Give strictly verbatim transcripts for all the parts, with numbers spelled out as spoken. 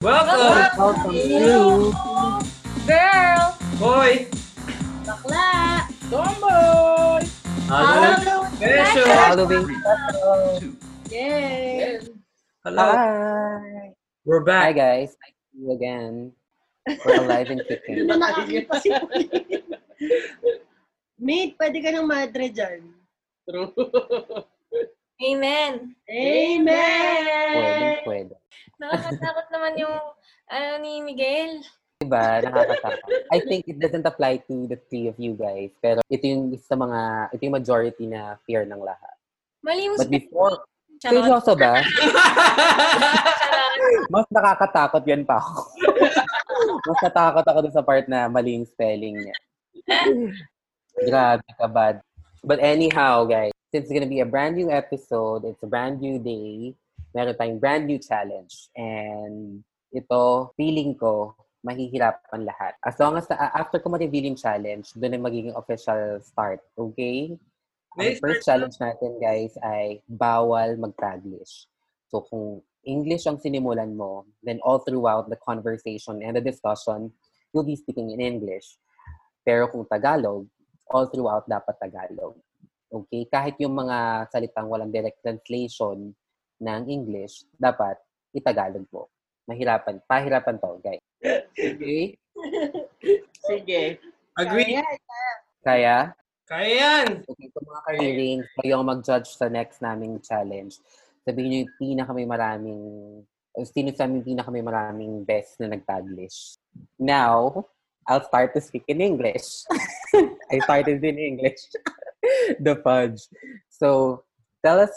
Welcome! Welcome to Girl! Boy! Bakla! Tomboy! Hello! Special! Yay! Hello! Hi! We're back! Hi guys! Nice to see you again. We're alive and kicking. Hindi na nakakita si Pauline. Mate, pwede ka ng madre dyan. True. Amen! Amen! Pwede, pwede. Nakakatakot naman yung ano ni Miguel. Diba? Nakakatakot. I think it doesn't apply to the three of you guys. Pero ito yung sa mga, ito yung majority na fear ng lahat. Mali mo. But before, seryoso ba? Mas nakakatakot yan pa ako. Mas natakot ako dun sa part na mali yung spelling niya. Grabe ka bad. But anyhow, guys, since it's gonna be a brand new episode, it's a brand new day, meron tayong brand new challenge. And ito, feeling ko, mahihirapan lahat. As long as, uh, after ko ma-reveal yung challenge, doon ay magiging official start, okay? Ang first challenge natin, guys, ay bawal mag-Taglish. So kung English ang sinimulan mo, then all throughout the conversation and the discussion, you'll be speaking in English. Pero kung Tagalog, all throughout dapat Tagalog. Okay? Kahit yung mga salitang walang direct translation ng English, dapat itagalog mo. Mahirapan. Pahirapan to, guys. Okay? Sige. Agree. Kaya. Kaya? Kaya yan! Okay, so mga ka-hearings, kayo mag-judge sa next naming challenge. Sabihin nyo yung pinakamay maraming, sino sa aming pinakamay maraming best na nag-taglish. Now, I'll start to speak in English. I started in English. The fudge. So, tell us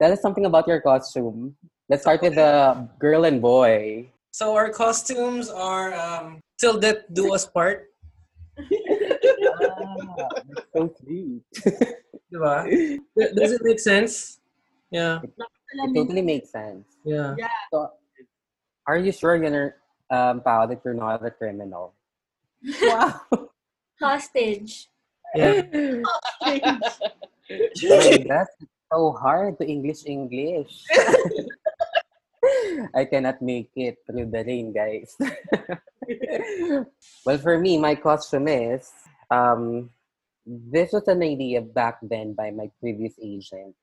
tell us something about your costume. Let's start with the girl and boy. So, our costumes are um, Till Death Do Us Part. Ah, that's so sweet. Diba? Does it make sense? Yeah. It, it totally makes sense. Yeah. yeah. So, are you sure, you're, um, Pao, that you're not a criminal? Wow. Hostage. Yeah. Hostage. Like, that's so hard to English English. I cannot make it through the rain, guys. Well, for me, my costume is, um, this was an idea back then by my previous agent.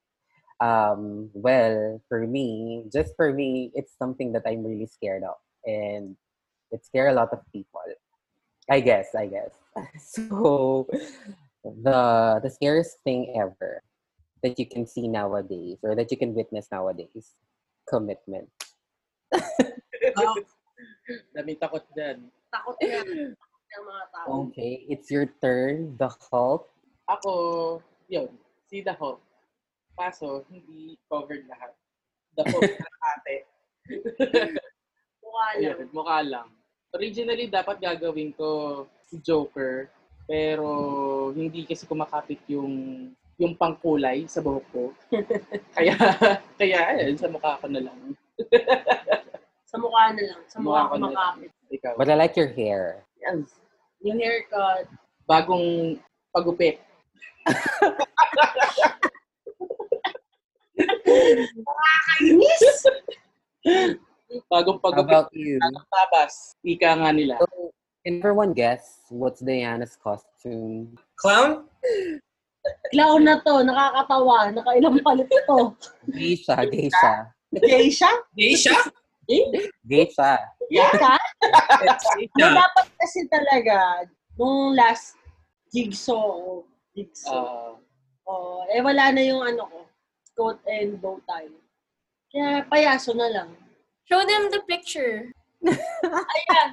Um, well, for me, just for me, it's something that I'm really scared of. And it scares a lot of people. I guess, I guess. So, the the scariest thing ever that you can see nowadays or that you can witness nowadays, commitment. Oh, daming takot dyan. Takot yan. Takot ng mga tao. Okay, it's your turn, the Hulk. Ako, yun, si the Hulk. Paso, hindi covered lahat. The Hulk ng ate. Mukha lang. Yun, mukha lang. Originally, dapat gagawin ko si Joker, pero hindi kasi kumakapit yung yung pangkulay sa buhok ko. kaya, kaya, ayun, sa mukha ko na lang. Sa mukha na lang. Sa mukha, mukha ko makapit. Ikaw. But I like your hair. Yes. Yung haircut. Bagong pagupit. Nakakainis! Bagong pagupit ng tabas. Ika nga nila. So, can everyone guess what's Diana's costume? Clown? Clown na to. Nakakatawa. Nakailang palit ito. Geisha. Geisha. Geisha? Geisha? Geisha. Geisha? No, dapat kasi talaga nung last jigsaw. Jigsaw. Uh, oh, eh, wala na yung ano ko. Coat and bow tie. Kaya payaso na lang. Show them the picture. Ayan.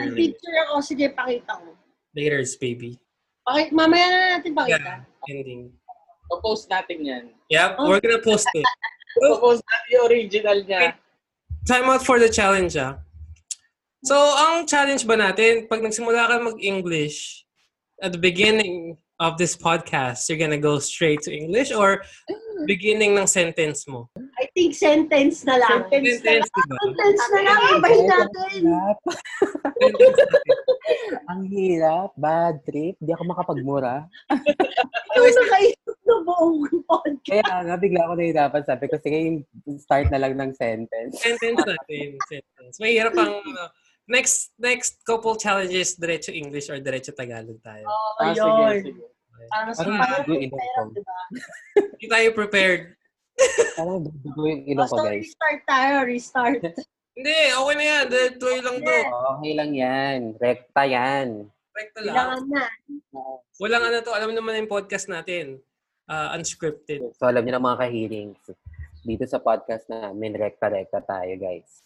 Ang picture ako. Sige, pakita ko. Laters, baby. Pakit, mamaya na natin pakita. Yeah, ending. O-post natin yan. Yeah, oh. We're gonna post it. O-post natin yung original niya. Wait, time out for the challenge, ah. So, ang challenge ba natin, pag nagsimula ka mag-English, at the beginning, of this podcast, you're gonna go straight to English or beginning ng sentence mo? I think sentence na lang. Sentence, sentence na lang. Sentence na lang. Ibahin natin. Ang hirap. Bad trip. Di ako makapagmura. Ito na kayo na buong podcast. Kaya nga, bigla ako nahirapan. Sabi ko, sige, start na lang ng sentence. Sentence natin. Sentence. Mahirap ang... Uh, Next next couple challenges, diretso English or diretso Tagalog tayo. Oo, oh, ah, yun. Sige, sige. Parang nasubago yung ilong ko. Hindi tayo prepared. Parang nasubago yung ilong ko, guys. Restart tayo, restart. Hindi, okay na yan. Tuloy lang to. Okay lang yan. Rekta yan. Rekta lang. Kailangan na. Walang ano to. Alam naman yung podcast natin. Uh, unscripted. So, alam niyo na mga ka-hearings. Dito sa podcast namin, rekta-rekta tayo, guys.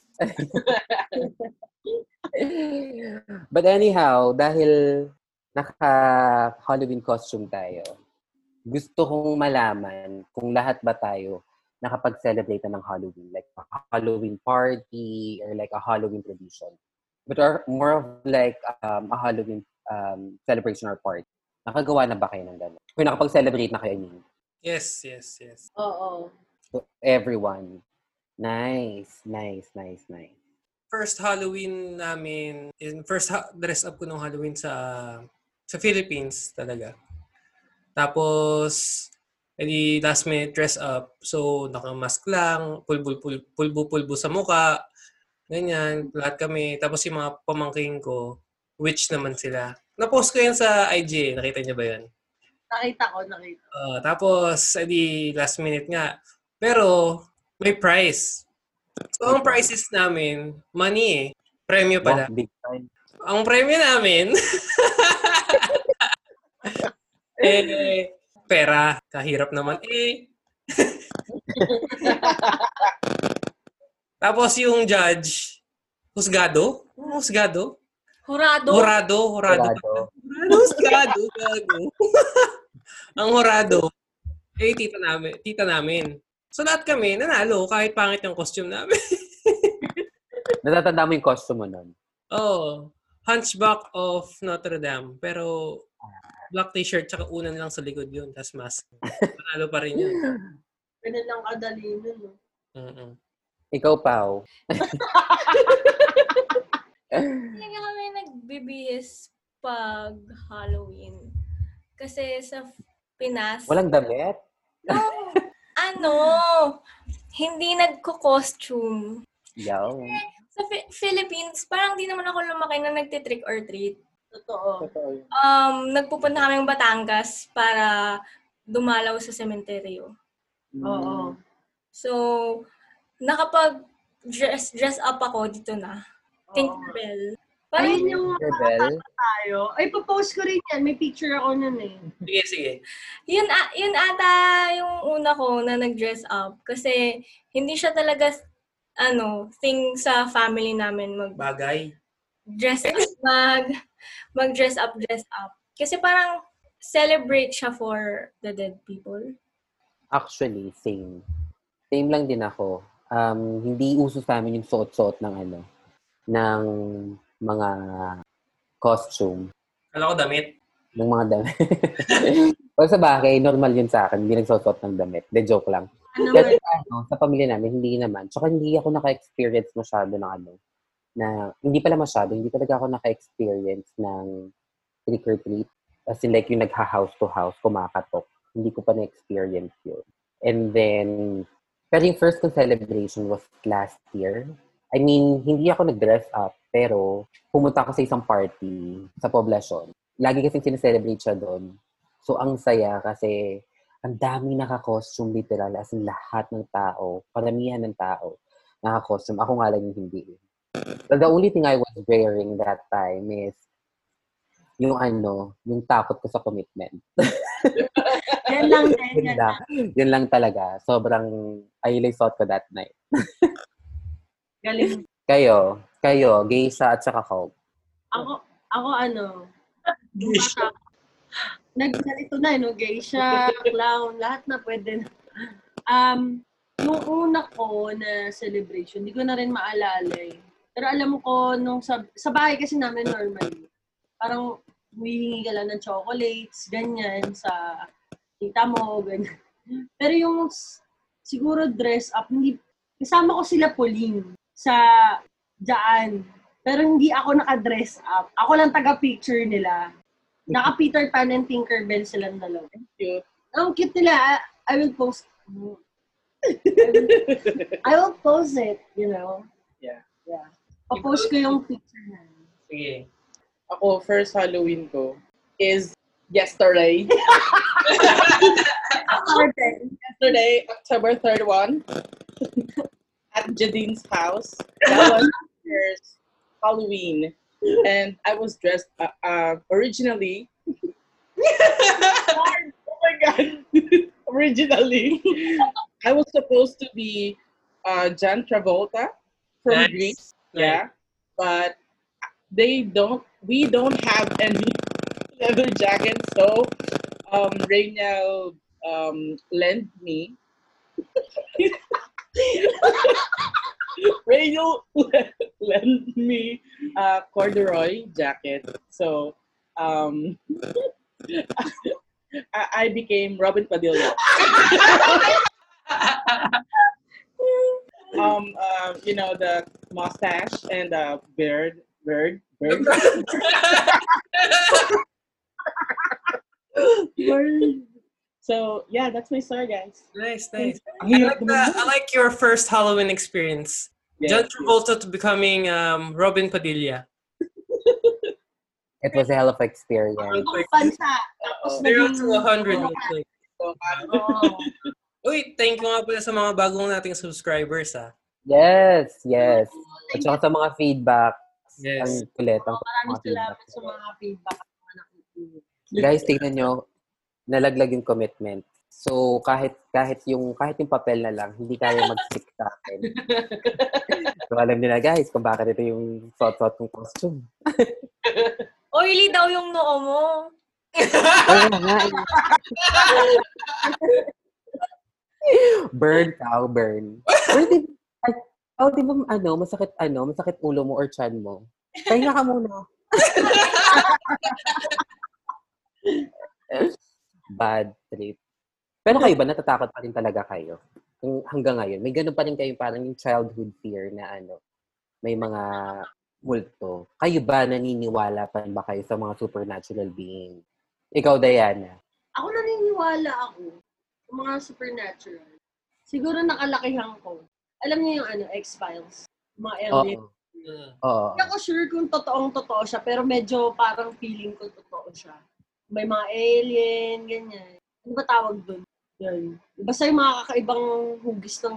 But anyhow, dahil naka-Halloween costume tayo, gusto kong malaman kung lahat ba tayo nakapag-celebrate na ng Halloween. Like a Halloween party or like a Halloween tradition. But or, more of like um, a Halloween um, celebration or party. Nakagawa na ba kayo ng gano'n? Kung nakapag-celebrate na kayo, I mean. Yes, yes, yes. Oo. So, everyone. Nice, nice, nice, nice. First Halloween namin, in first ha- dress up ko nung Halloween sa sa Philippines talaga. Tapos, edi last minute dress up. So, naka-mask lang, pulbo-pulbo sa muka, ganyan, lahat kami. Tapos yung mga pamangking ko, witch naman sila. Na-post ko yan sa I G, nakita niyo ba yan? Nakita ko, nakita. Uh, tapos, edi last minute nga. Pero, may price. So, ang prices namin, money eh. Premyo pala. Big time. Ang premyo namin, eh, pera. Kahirap naman eh. Tapos yung judge, husgado? Husgado? Hurado. Hurado. Hurado. Hurado. Husgado. Hurado. Ang hurado, eh, tita namin. Tita namin. So, lahat kami, nanalo, kahit pangit yung costume namin. Natatanda mo yung costume mo nun? Oo. Oh, Hunchback of Notre Dame. Pero, black t-shirt, tsaka unan lang sa likod yun, tas mask. Nanalo pa rin yun. Ganun lang kadali nun, no? Uh-uh. Ikaw, Pao. Hindi kami nagbibihis pag Halloween. Kasi sa Pinas... Walang damit? No! Ano? Hindi nagko-costume. Yaw. Yeah. Sa F- Philippines, parang di naman ako lumaki na nagtitrick or treat. Totoo. Totoo. Um, nagpupunta kami ng Batangas para dumalaw sa sementeryo. Mm. Oo. So, nakapag-dress dress up ako dito na. Tinkerbell. Parang ayun yung mga tayo. Ay, papost ko rin yan. May picture ako nun eh. Sige, sige. Yun, yun ata yung una ko na nag-dress up. Kasi hindi siya talaga, ano, thing sa family namin mag... Bagay? Dress up, mag... Mag-dress up, dress up. Kasi parang celebrate siya for the dead people. Actually, same. Same lang din ako. Um, hindi uso sa amin yung suot-suot ng ano. Ng... mga costume. Alam ko, damit? Yung mga damit. Pero sa bahay, normal yun sa akin. Hindi nagsusot ng damit. De, joke lang. Ano kasi ano, sa pamilya namin, hindi naman. Tsaka hindi ako naka-experience masyado ng ano. Na, hindi pala masyado. Hindi talaga ako naka-experience ng trick or treat. As in, like, yung nagha-house to house, kumakatok. Hindi ko pa na-experience yun. And then, pero yung first kong celebration was last year. I mean, hindi ako nag-dress up, pero pumunta ako sa isang party sa Poblacion. Lagi kasing sineselebrate siya doon. So, ang saya kasi ang dami naka-costume literal. As in, lahat ng tao, karamihan ng tao, naka-costume. Ako nga lang yung hindi. But the only thing I was wearing that time is yung ano, yung takot ko sa commitment. Yan lang din. Yan lang. Yan lang talaga. Sobrang, I really thought ko that night. Galing. Kayo. Kayo. Geisa at saka Cobb. Ako, ako ano? Geisha. Nagsalito na, no? Geisha, clown, lahat na pwede na. Um, nung una ko na celebration, hindi ko na rin maalala eh. Pero alam mo ko, nung sa, sa bahay kasi namin normally, parang humihingi ka lang ng chocolates, ganyan, sa tita mo, ganyan. Pero yung siguro dress up, hindi, kasama ko sila Pauline sa daan. Pero hindi ako naka-dress up. Ako lang taga-picture nila. Naka-Peter Pan and Tinkerbell silang dalawa. Cute. Ang cute nila. I will post. I will, I will post it, you know. Yeah. Yeah. Pa-post ko yung picture na. Sige. Ako, first Halloween ko is yesterday. Yesterday, October third one. At Jadine's house. That was first Halloween. And I was dressed uh, uh, originally. Oh my God. Originally, I was supposed to be uh, John Travolta from nice. Greece. Yeah. Nice. But they don't, we don't have any leather jackets. So um, Reynel um, lent me. Rachel lent me a corduroy jacket, so um, I, I became Robin Padilla. um, uh, you know, the mustache and the beard, beard, beard. Bird. So, yeah, that's my story, guys. Nice, nice. I like, the, I like your first Halloween experience. Yes, John Travolta yes. to becoming um, Robin Padilla. It was a hell of an experience. Zero to a hundred. Uy, thank you nga pala sa mga bagong nating subscribers, ah. Yes, yes. At saka sa mga feedback. Yes. Ang kulit. Ang kulit. Maraming salamat sa mga feedback. Guys, tignan nyo. Nalaglag yung commitment. So, kahit kahit yung kahit yung papel na lang, hindi kaya mag-stick sa akin. So, alam nyo na, guys, kung bakit ito yung thought-thought kong costume. Oily daw yung noo mo. Ayun nga. Burn, cow, burn. Pero di ba, oh, di ba, ano, masakit, ano, masakit ulo mo or chan mo? Pahinga ka muna. Bad trip. Pero kayo ba, natatakot pa rin talaga kayo? Kung hanggang ngayon, may ganun pa rin kayo parang yung childhood fear na ano, may mga multo. Kayo ba, naniniwala pa rin ba kayo sa mga supernatural being? Ikaw, Diana? Ako naniniwala ako sa mga supernatural. Siguro nakalakihan ko. Alam niyo yung ano, X-Files? Mga alien. Oo. Hindi ako sure kung totoong-totoo siya, pero medyo parang feeling ko totoo siya. May mga alien, ganyan. Ano ba tawag doon? Yan. Basta yung mga kakaibang hugis ng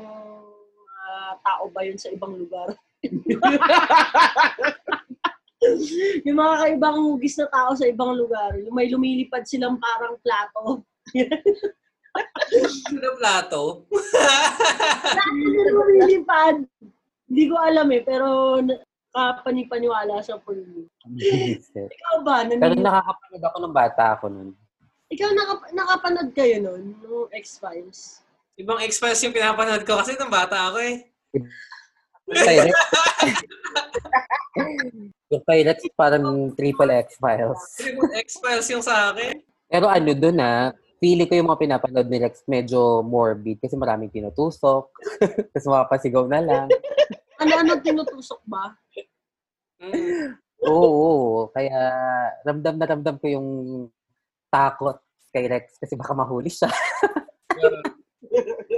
uh, tao ba yun sa ibang lugar? Yung mga kakaibang hugis na tao sa ibang lugar. Yung may lumilipad silang parang plato. Ano plato? Plato na lumilipad. Hindi ko alam eh, pero... Kapani-paniwala siya for me. Ikaw ba? Nanin... Pero nakakapanood ako ng bata ako nun. Ikaw, nakap- nakapanood kayo nun? Nung X-Files? Ibang X-Files yung pinapanood ko kasi nung bata ako eh. Pirates. Yung Pirates parang triple X-Files. Triple X-Files yung sa akin. Pero ano dun ah, pili ko yung mga pinapanood ni Rex medyo morbid kasi maraming tinutusok. Tapos makapasigaw na lang. Ano-ano tinutusok ba? Mm. Oo, oo. Kaya ramdam na ramdam ko yung takot kay Rex kasi baka mahuli siya.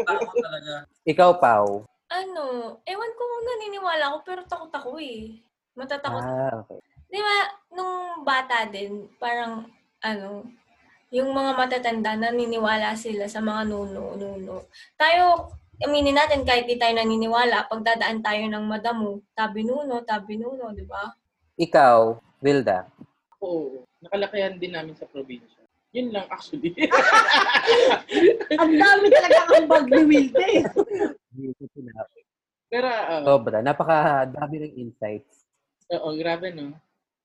Takot talaga. Ikaw, Pao? Ano? Ewan ko kung naniniwala ko pero takot ako eh. Matatakot. Ah, okay. Di ba, nung bata din, parang ano, yung mga matatanda naniniwala sila sa mga nuno-nuno. Tayo... Aminin natin, kahit di tayo naniniwala, pagdadaan tayo ng madamo, tabi nuno, tabi nuno, di ba? Ikaw, Wilda? Oo. Nakalakihan din namin sa probinsya. Yun lang, actually. Ang dami talaga ang bag ni Wilda. Pero, uh, sobra. Napakadami ng insights. Oo, grabe, no?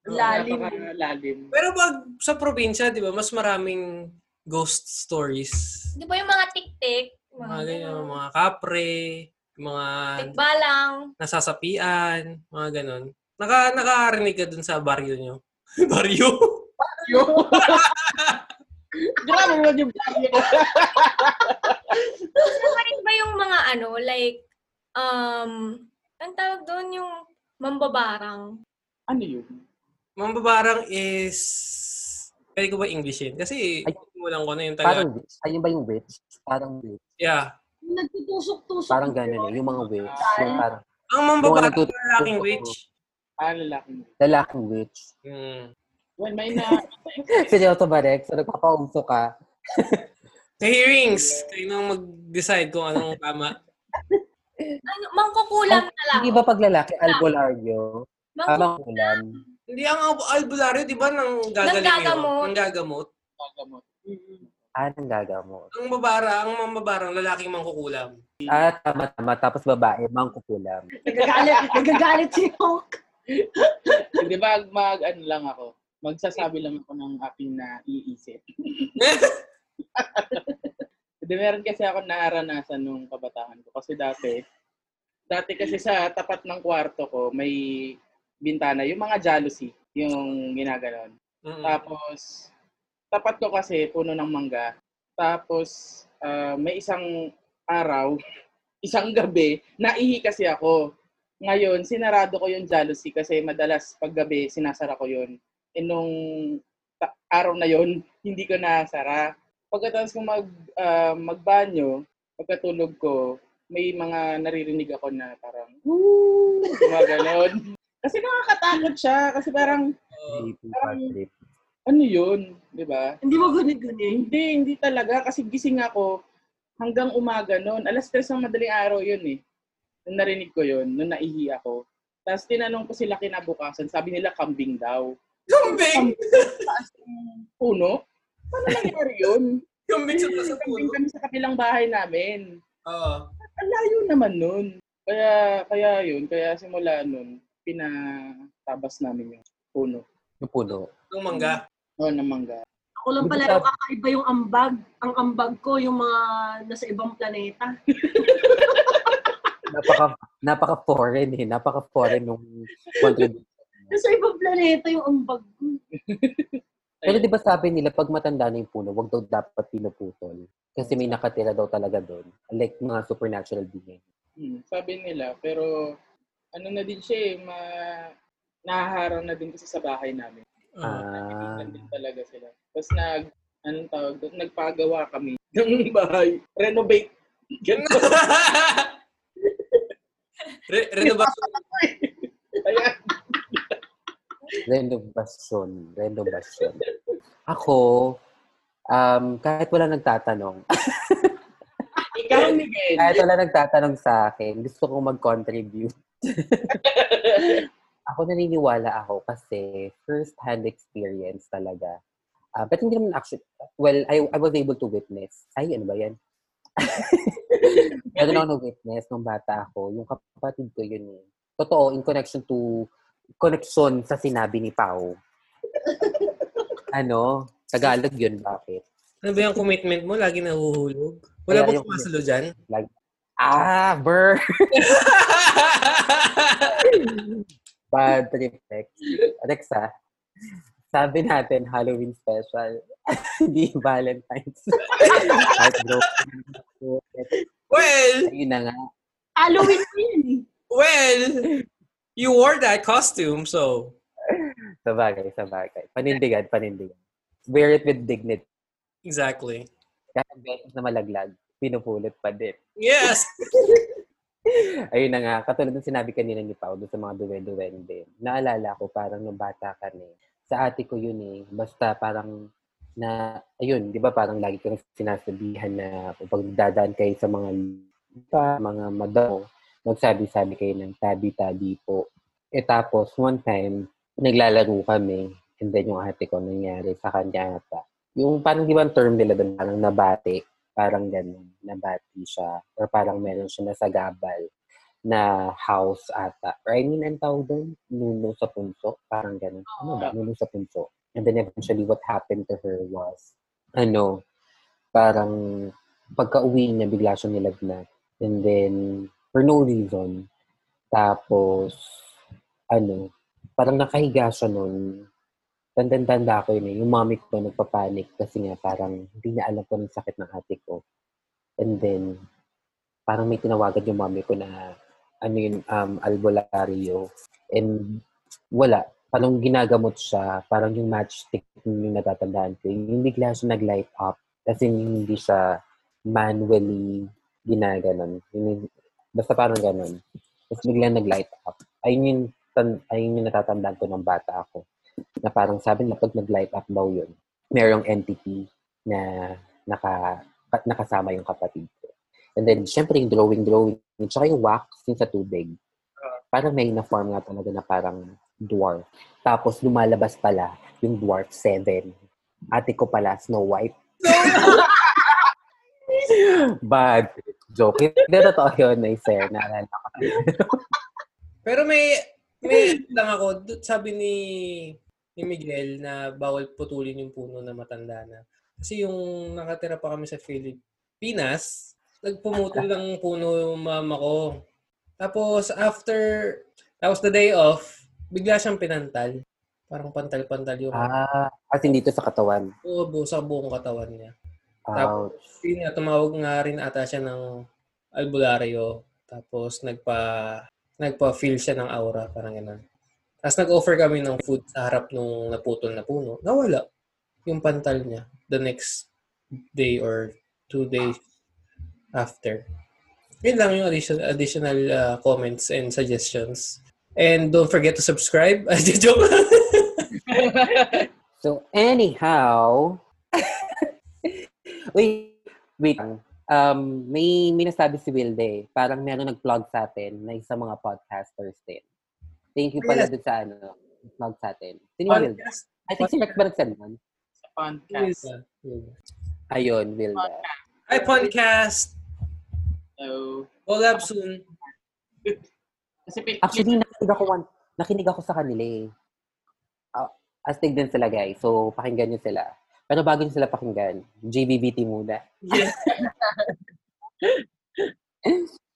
So, lalim. Napakalalim. Pero pag sa probinsya, di ba, mas maraming ghost stories. Di ba yung mga tik-tik? Mga ganyan, mga kapre, mga... Tikbalang. Nasasapian, mga ganon. Naka, nakarinig ka dun sa baryo nyo. Baryo? you. Grabe mo yung vlog niya. Naparin ba yung mga ano, like, um, ang tawag doon yung mambabarang? Ano yun? Mambabarang is, pwede ko ba English yun? Kasi, walang ko na yung talaga. Parang witch. Ayun ba yung witch? Parang witch. Yeah. Nagtutusok-tusok. Parang gano'n yung mga witch. Yung parang, ang mambabarang yung lalaking witch. Ah, lalaking witch. Lalaking witch. Hmm. Well, may na... Seryoso ba, Rex? So, nagpapaumso ka. Ka-hearings! Kayo nang mag-decide kung anong tama. Ano, mangkukulam na lang. Hindi ba pag lalaki, albularyo? Mangkukulam. Hindi, ang albularyo, di ba, nang gagaling yun? Nang gagamot. Gagamot. Ah, nang gagamot. Ang babara, ang mambabarang lalaking mangkukulam. Ah, tama-tama. Tapos babae, mangkukulam. Nagagalit, nagagalit si Hulk. Di ba, mag-ano lang ako? Magsasabi lang ako ng aking naiisip. Hindi, meron kasi ako naaranasan nung kabataan ko. Kasi dati, dati kasi sa tapat ng kwarto ko, may bintana, yung mga jalousie, yung ginaganon. Mm-hmm. Tapos, tapat ko kasi puno ng mangga. Tapos, uh, may isang araw, isang gabi, naihi kasi ako. Ngayon, sinarado ko yung jalousie kasi madalas pag gabi, sinasara ko yun. E nung ta- araw na yon hindi ko nasara. Pagkatapos ko mag, uh, magbanyo, pagkatulog ko, may mga naririnig ako na parang, woo! Gumaganon. Kasi nakakatakot siya. Kasi parang, parang ano yun? Diba? Hindi mo gunig-gunig? Hindi, hindi talaga. Kasi gising ako hanggang umaga noon. Alas tres ng madaling araw yun eh. Nung narinig ko yun, nung naihi ako. Tapos tinanong ko sila kinabukasan, sabi nila kambing daw. Kambing! Puno? Paano nangyari yun? Kambing sa puno? Kambing kami sa kapilang bahay namin. Oo. Uh, Ang layo naman nun. Kaya, kaya yun. Kaya simula nun, pinatabas namin yung puno. Yung puno? Yung mangga? Oo, oh, ng mangga. Ako lang pala yung kakaiba yung ambag. Ang ambag ko, yung mga nasa ibang planeta. Napaka, napaka-foreign eh. Napaka-foreign nung one hundred. Nasa ibang planeta yung ambag ko. Pero di ba sabi nila, pag matanda na yung puno, wag daw dapat pinuputol. Kasi may nakatira daw talaga doon. Like mga supernatural beings. Hmm, sabi nila, pero ano na din siya eh, ma... nahaharang na din kasi sa bahay namin. Ah. Nakikitan din talaga sila. Tapos nag, anong tawag doon, nagpagawa kami ng bahay. Renovate. Ganun. Re- renovation. Ayan. Renovation. Renovation. Ako, um, kahit wala nagtatanong. Ikaw, Miguel. Kahit wala nagtatanong sa akin, gusto kong mag-contribute. Ako naniniwala ako kasi first-hand experience talaga. Uh, but hindi naman actually, well, I, I was able to witness. Ay, ano ba yan? Meron ako na-witness nung bata ako. Yung kapatid ko yun eh. Totoo, in connection to connection sa sinabi ni Pao. Ano? Tagalog yun, bakit? Ano ba yung commitment mo? Lagi nahuhulog? Wala ba kumasalo dyan? Lagi. Ah, burr! Bad trip, Rex. Rex, ha? Sabi natin, Halloween special. Hindi, Valentine's. Well! Ayun na nga. Halloween yun. Well! You wore that costume, so... Sabagay, sabagay. Panindigan, panindigan. Wear it with dignity. Exactly. Kahit beses na malaglag, pinupulot pa din. Yes! Ayun na nga, katulad ng sinabi kanina ni Pao sa mga duwe-duwende. Naalala ko, parang nung bata kami, sa ate ko yun eh, basta parang na, ayun, di ba parang lagi kang sinasabihan na pag dadaan kayo sa mga lupa, mga madaw, magsabi-sabi kayo ng tabi-tabi po. E tapos, one time, naglalaro kami. And then yung ate ko, nangyari sa kanya ata. Yung parang di ba ang term nila doon, parang nabati. Parang ganun, nabati siya. Or parang meron siya nasagabal na house ata. Or I mean, ang tawag doon, nuno sa punso. Parang ganun. Ano ba? Nuno sa punso. And then eventually, what happened to her was, ano, parang pagka-uwi niya, bigla siya nilagnat. And then, for no reason. Tapos, ano, parang nakahiga siya nun. tanda-tanda ko yun eh. Yung mami ko nagpapanik kasi nga parang hindi na alam ko ng sakit ng ate ko. And then, parang may tinawagan yung mami ko na ano yun, um, albularyo. And wala. Parang ginagamot siya. Parang yung matchstick yung natatandaan ko. Yung bigla siya nag-light up. Kasi hindi siya manually ginaganon. Yung, basta parang ganon. Tapos bigla nag-light up. Ayun yung, tan- ayun yung natatandaan ko ng bata ako. Na parang sabi na pag nag-light up daw yun, merong entity na naka, nakasama yung kapatid ko. And then, syempre yung drawing-drawing, tsaka yung wax yung sa tubig, parang may na-form nga talaga na parang dwarf. Tapos lumalabas pala yung dwarf seven. Ate ko pala, Snow White. Bad joke. Hindi na to yun, sir. Naalala ko. Pero may... May lang ako, sabi ni, ni Miguel na bawal putulin yung puno na matanda na. Kasi yung nakatira pa kami sa Pilipinas, nagpumutol ng puno yung mama ko. Tapos after, tapos the day off, bigla siyang pinantal. Parang pantal-pantal yung... Ah, at dito sa katawan? Oo, sa buong katawan niya. Ouch. Tapos yun nga, tumawag nga rin ata siya ng albularyo. Tapos nagpa... Nagpa-feel siya ng aura, parang gano'n. Tapos nag-offer kami ng food sa harap nung naputol na puno. Nawala yung pantal niya the next day or two days after. Yun lang yung additional, additional uh, comments and suggestions. And don't forget to subscribe. Joke. So anyhow... wait, wait. Um, may, may nasabi si Wilde, parang meron nag-plug sa atin na isang mga podcasters din. Thank you pala yes. Doon sa ano, plug sa atin. Sino yung Wilde? I think podcast. Si Rex ba nagsanon? Sa podcast. Ayun, Wilde. Podcast. Hi, podcast! Hello. Collab soon. Actually, nakinig ako, one, nakinig ako sa kanila eh. Uh, astig din sila guys, so pakinggan nyo sila. Pero bago nyo sila pakinggan, G B B T muna. Yes.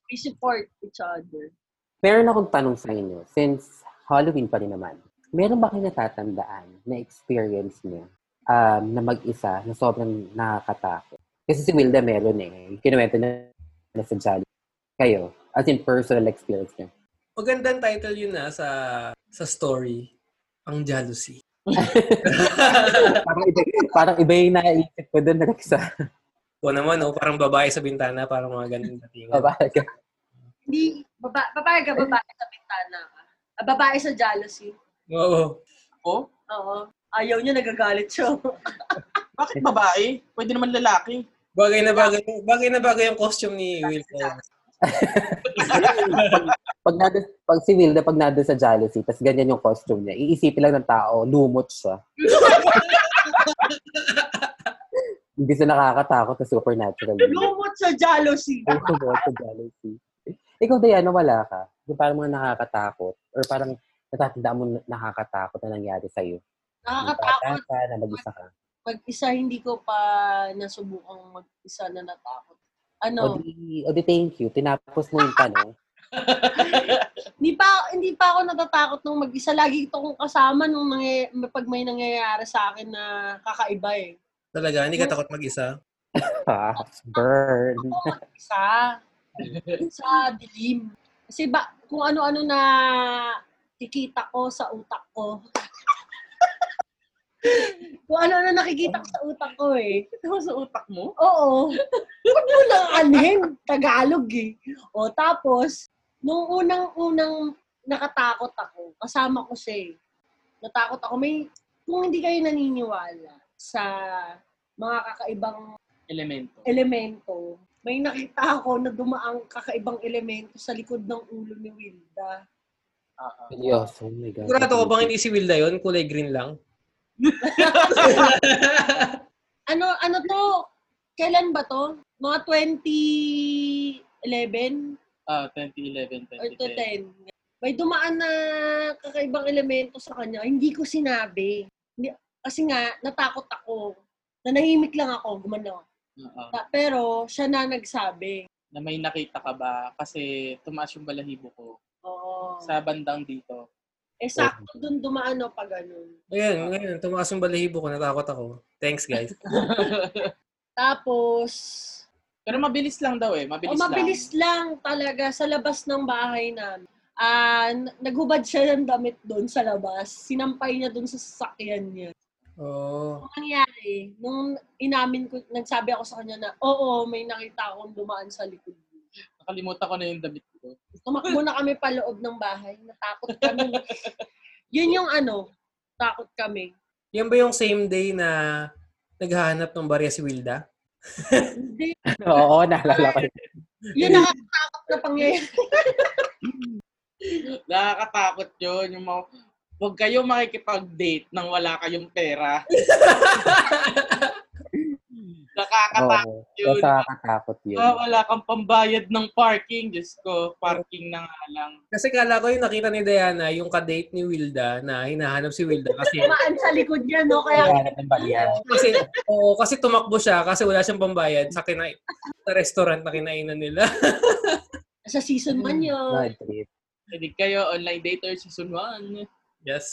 We support each other. Meron akong tanong sa inyo, since Halloween pa rin naman, meron ba kayo natatandaan na experience niyo um, na mag-isa na sobrang nakakatakot? Kasi si Wilda meron eh. Kinuwento na sa Jolly. Kayo, as in personal experience niyo. Magandang title yun na sa, sa story, Ang Jalousie. parang, iba, parang iba yung naisip ko doon, Rexa. O naman, oh, parang babae sa bintana, parang mga ganun katingin. Babae ka. Hindi, baba, babae ka, babae sa bintana ka. Babae sa jealousy. Oo. Oo? Oo. Ayaw niya, nagagalit siya. Bakit babae? Pwede naman lalaki. Bagay na bagay, bagay na bagay yung costume ni Wilson. pag, pag, nado, pag si Wilda pag nado sa jealousy tas ganyan yung costume niya, iisipin lang ng tao lumot siya. Hindi siya nakakatakot na supernatural. Lumot sa jealousy. Lumot sa jealousy. Ikaw Diana, wala ka? Yung parang mga nakakatakot or parang natatandaan mo nakakatakot na nangyari sa'yo? Nakakatakot ka na mag-isa ka? Mag-isa hindi ko pa nasubukang mag-isa na natakot. Ano? O di, o di thank you. Tinapos mo yung tanong. Hindi pa, hindi pa ako natatakot nung mag-isa. Lagi ito kong kasama nung nangy- pag may nangyayari sa akin na kakaiba eh. Talaga? Hindi ka takot mag-isa? Ah, burn. Ako mag-isa. Sa dilim. Kasi ba, kung ano-ano na kikita ko sa utak ko. Kung ano na nakikita ko sa utak ko eh. Ito sa utak mo? Oo. Huwag mo lang anhin. Tagalog eh. O tapos, nung unang-unang nakatakot ako, kasama ko siya eh. Natakot ako. May, kung hindi kayo naniniwala sa mga kakaibang elemento, elemento may nakita ako na dumaang kakaibang elemento sa likod ng ulo ni Wilda. Uh, yes, oh my God. Kurado ko bang hindi si Wilda yun? Kulay green lang? ano ano to? Kailan ba to? Mga twenty eleven? Ah, twenty eleven, twenty ten. Or twenty ten. May dumaan na kakaibang elemento sa kanya. Hindi ko sinabi. Hindi, kasi nga, natakot ako. Nanahimik lang ako, gumano. Uh-huh. Pero siya na nagsabi. Na may nakita ka ba? Kasi tumaas yung balahibo ko. Oo. Sa bandang dito. Eh, sakto okay. Dun dumaan o pag ganun. Ayan, ngayon. Tumakas yung balahibo ko. Natakot ako. Thanks, guys. Tapos... Pero mabilis lang daw eh. Mabilis, oh, mabilis lang. lang talaga sa labas ng bahay namin. Ah, uh, naghubad siya ng damit doon sa labas. Sinampay niya doon sa sasakyan niya. Oo. Oh. Ang nangyari, nung inamin ko, nagsabi ako sa kanya na, oo, may nakita akong dumaan sa likod. Nakalimutan ko na yung damit ko. Tumakbo na kami paloob ng bahay. Natakot kami. Yun yung ano, takot kami. Yan ba yung same day na naghahanap ng barya si Wilda? Hindi. Oo, naalala ko. Yun ang nakakatakot na pangyayari. Nakakatakot yun. Yung mga, huwag kayo makikipag-date nang wala kayong pera. Nakakatakot oh, yun. Nakakatakot yun. Ah, wala kang pambayad ng parking. Diyos ko, parking na nga lang. Kasi kala ko yung nakita ni Diana, yung ka-date ni Wilda, na hinahanap si Wilda. Kasi tumaan sa likod niya, no? Kaya hinahanap ng balian. Kasi, oh, kasi tumakbo siya kasi wala siyang pambayad sa, kina- sa restaurant na kinainan nila. Sa season one yun. Hindi kayo online dater season one. Yes.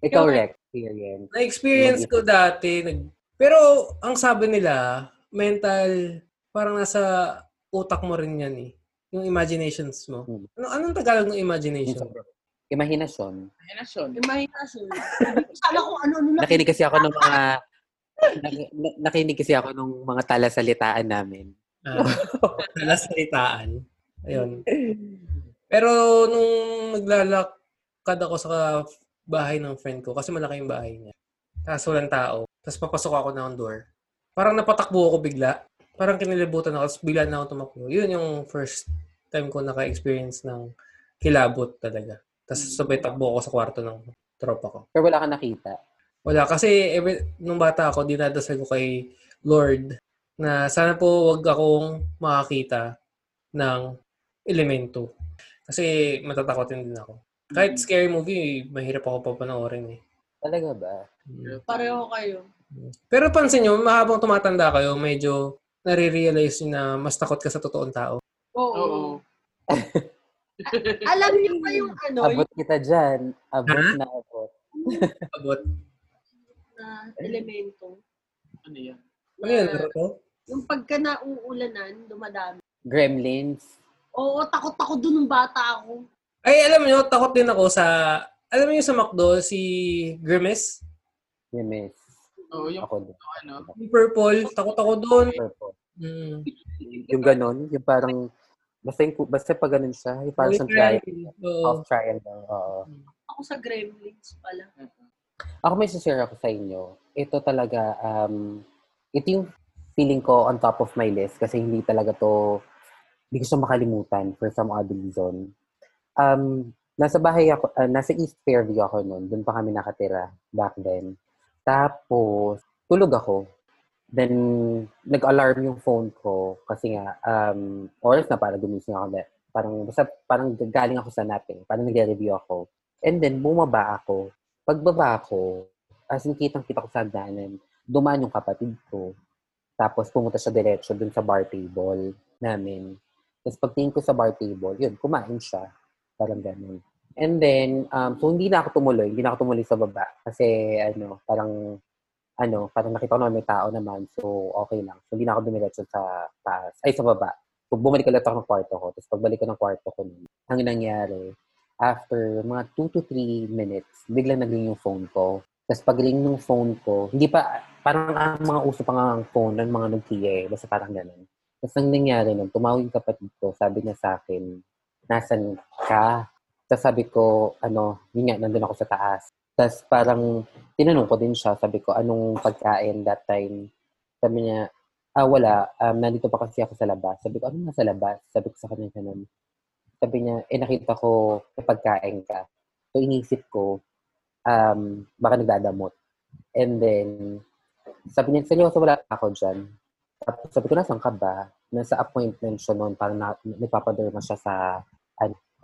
Ikaw, Rex. Na-experience ko dati. Nag- Pero ang sabi nila, mental, parang nasa utak mo rin yan eh. Yung imaginations mo. Ano, anong Tagalog ng imagination? Imahinasyon. Imahinasyon. Imahinasyon. Sana kung ano-ano na. Nakinig kasi ako ng mga... Nakinig kasi ako ng mga talasalitaan namin. Ah, talasalitaan. Ayun. Pero nung naglalakad ako sa bahay ng friend ko, kasi malaki yung bahay niya, tapos walang tao, tapos papasok ako ng door, parang napatakbo ako bigla, parang kinilibutan ako, tapos bigla na ako tumakbo. Yun yung first time ko naka-experience ng kilabot talaga. Tapos sabay takbo ako sa kwarto ng tropa ko. Pero wala kang nakita? Wala, kasi every, nung bata ako, dinadasal ko kay Lord na sana po wag akong makakita ng elemento. Kasi matatakotin din ako. Kahit scary movie, mahirap ako papanoorin eh. Talaga ba? Hmm. Pareho kayo. Pero pansin nyo, mahabang tumatanda kayo, medyo nare-realize nyo na mas takot ka sa totoong tao. Oo. Oo. Alam niyo ba yung ano? Abot yung... kita dyan. Abot ha? Na abot. Abot? Na elemento. Ano yan? Ano yan? Yung pagka nauulanan, dumadami. Gremlins. Oo, takot ako dun nung bata ako. Ay, alam niyo, takot din ako sa... Alam niyo sa McDo, si Grimace? Grimace. Oo, oh, yung ako din. Ano? Yung purple, takot ako dun. Purple. Mm. Yung ganon, yung parang... Basta, yung, basta pag ganon siya, yung parang sa triangle. Half triangle, oo. Ako sa Gremlins pala. Ako may sasira ko sa inyo. Ito talaga, um, ito yung feeling ko on top of my list kasi hindi talaga to... Hindi ko siya makalimutan for some other reason. Um, nasa bahay ako, uh, nasa East Fairview ako noon. Doon pa kami nakatira back then. Tapos, tulog ako. Then, nag-alarm yung phone ko kasi nga, um, oras na para gumising ako. Parang, basta, parang galing ako sa nap eh. Parang nagre-review ako. And then, bumaba ako. Pagbaba ako, as in kitang-kita ko sa hagdanan, dumaan yung kapatid ko. Tapos, pumunta siya diretso doon sa bar table namin. Tapos pagtingin ko sa bar table, yun, kumain siya. Parang ganun. And then, um, so hindi na ako tumuloy. Hindi na ako tumuloy sa baba. Kasi, ano, parang, ano, parang nakita ko na may tao naman. So, okay lang. So, hindi na ako dumiretso sa taas. Ay, sa baba. So, bumalik ulit ako ng kwarto ko. Tapos pagbalik ko ng kwarto ko, ang nangyari, after mga two to three minutes, biglang nag-ring yung phone ko. Tapos pag-ring ng phone ko, hindi pa, parang ang mga uso pa nga ang phone ng mga nag-T A. Basta parang ganun. Tapos ang nangyari nun, tumawag yung kapatid ko, sabi niya sa akin, nasan ka? Tapos sabi ko, ano, yun nga, nandun ako sa taas. Tapos parang, tinanong ko din siya, sabi ko, anong pagkain that time? Sabi niya, ah, wala, um, nandito pa kasi ako sa labas. Sabi ko, ano nga sa labas? Sabi ko sa kanya ganun. Sabi niya, eh, nakita ko, may pagkain ka. So, inisip ko, um, baka nagdadamot. And then, sabi niya, seryoso, wala ako dyan. Tapos sabi ko, nasan ka ba? Nasa appointment siya noon, parang na, nagpapaderma siya sa,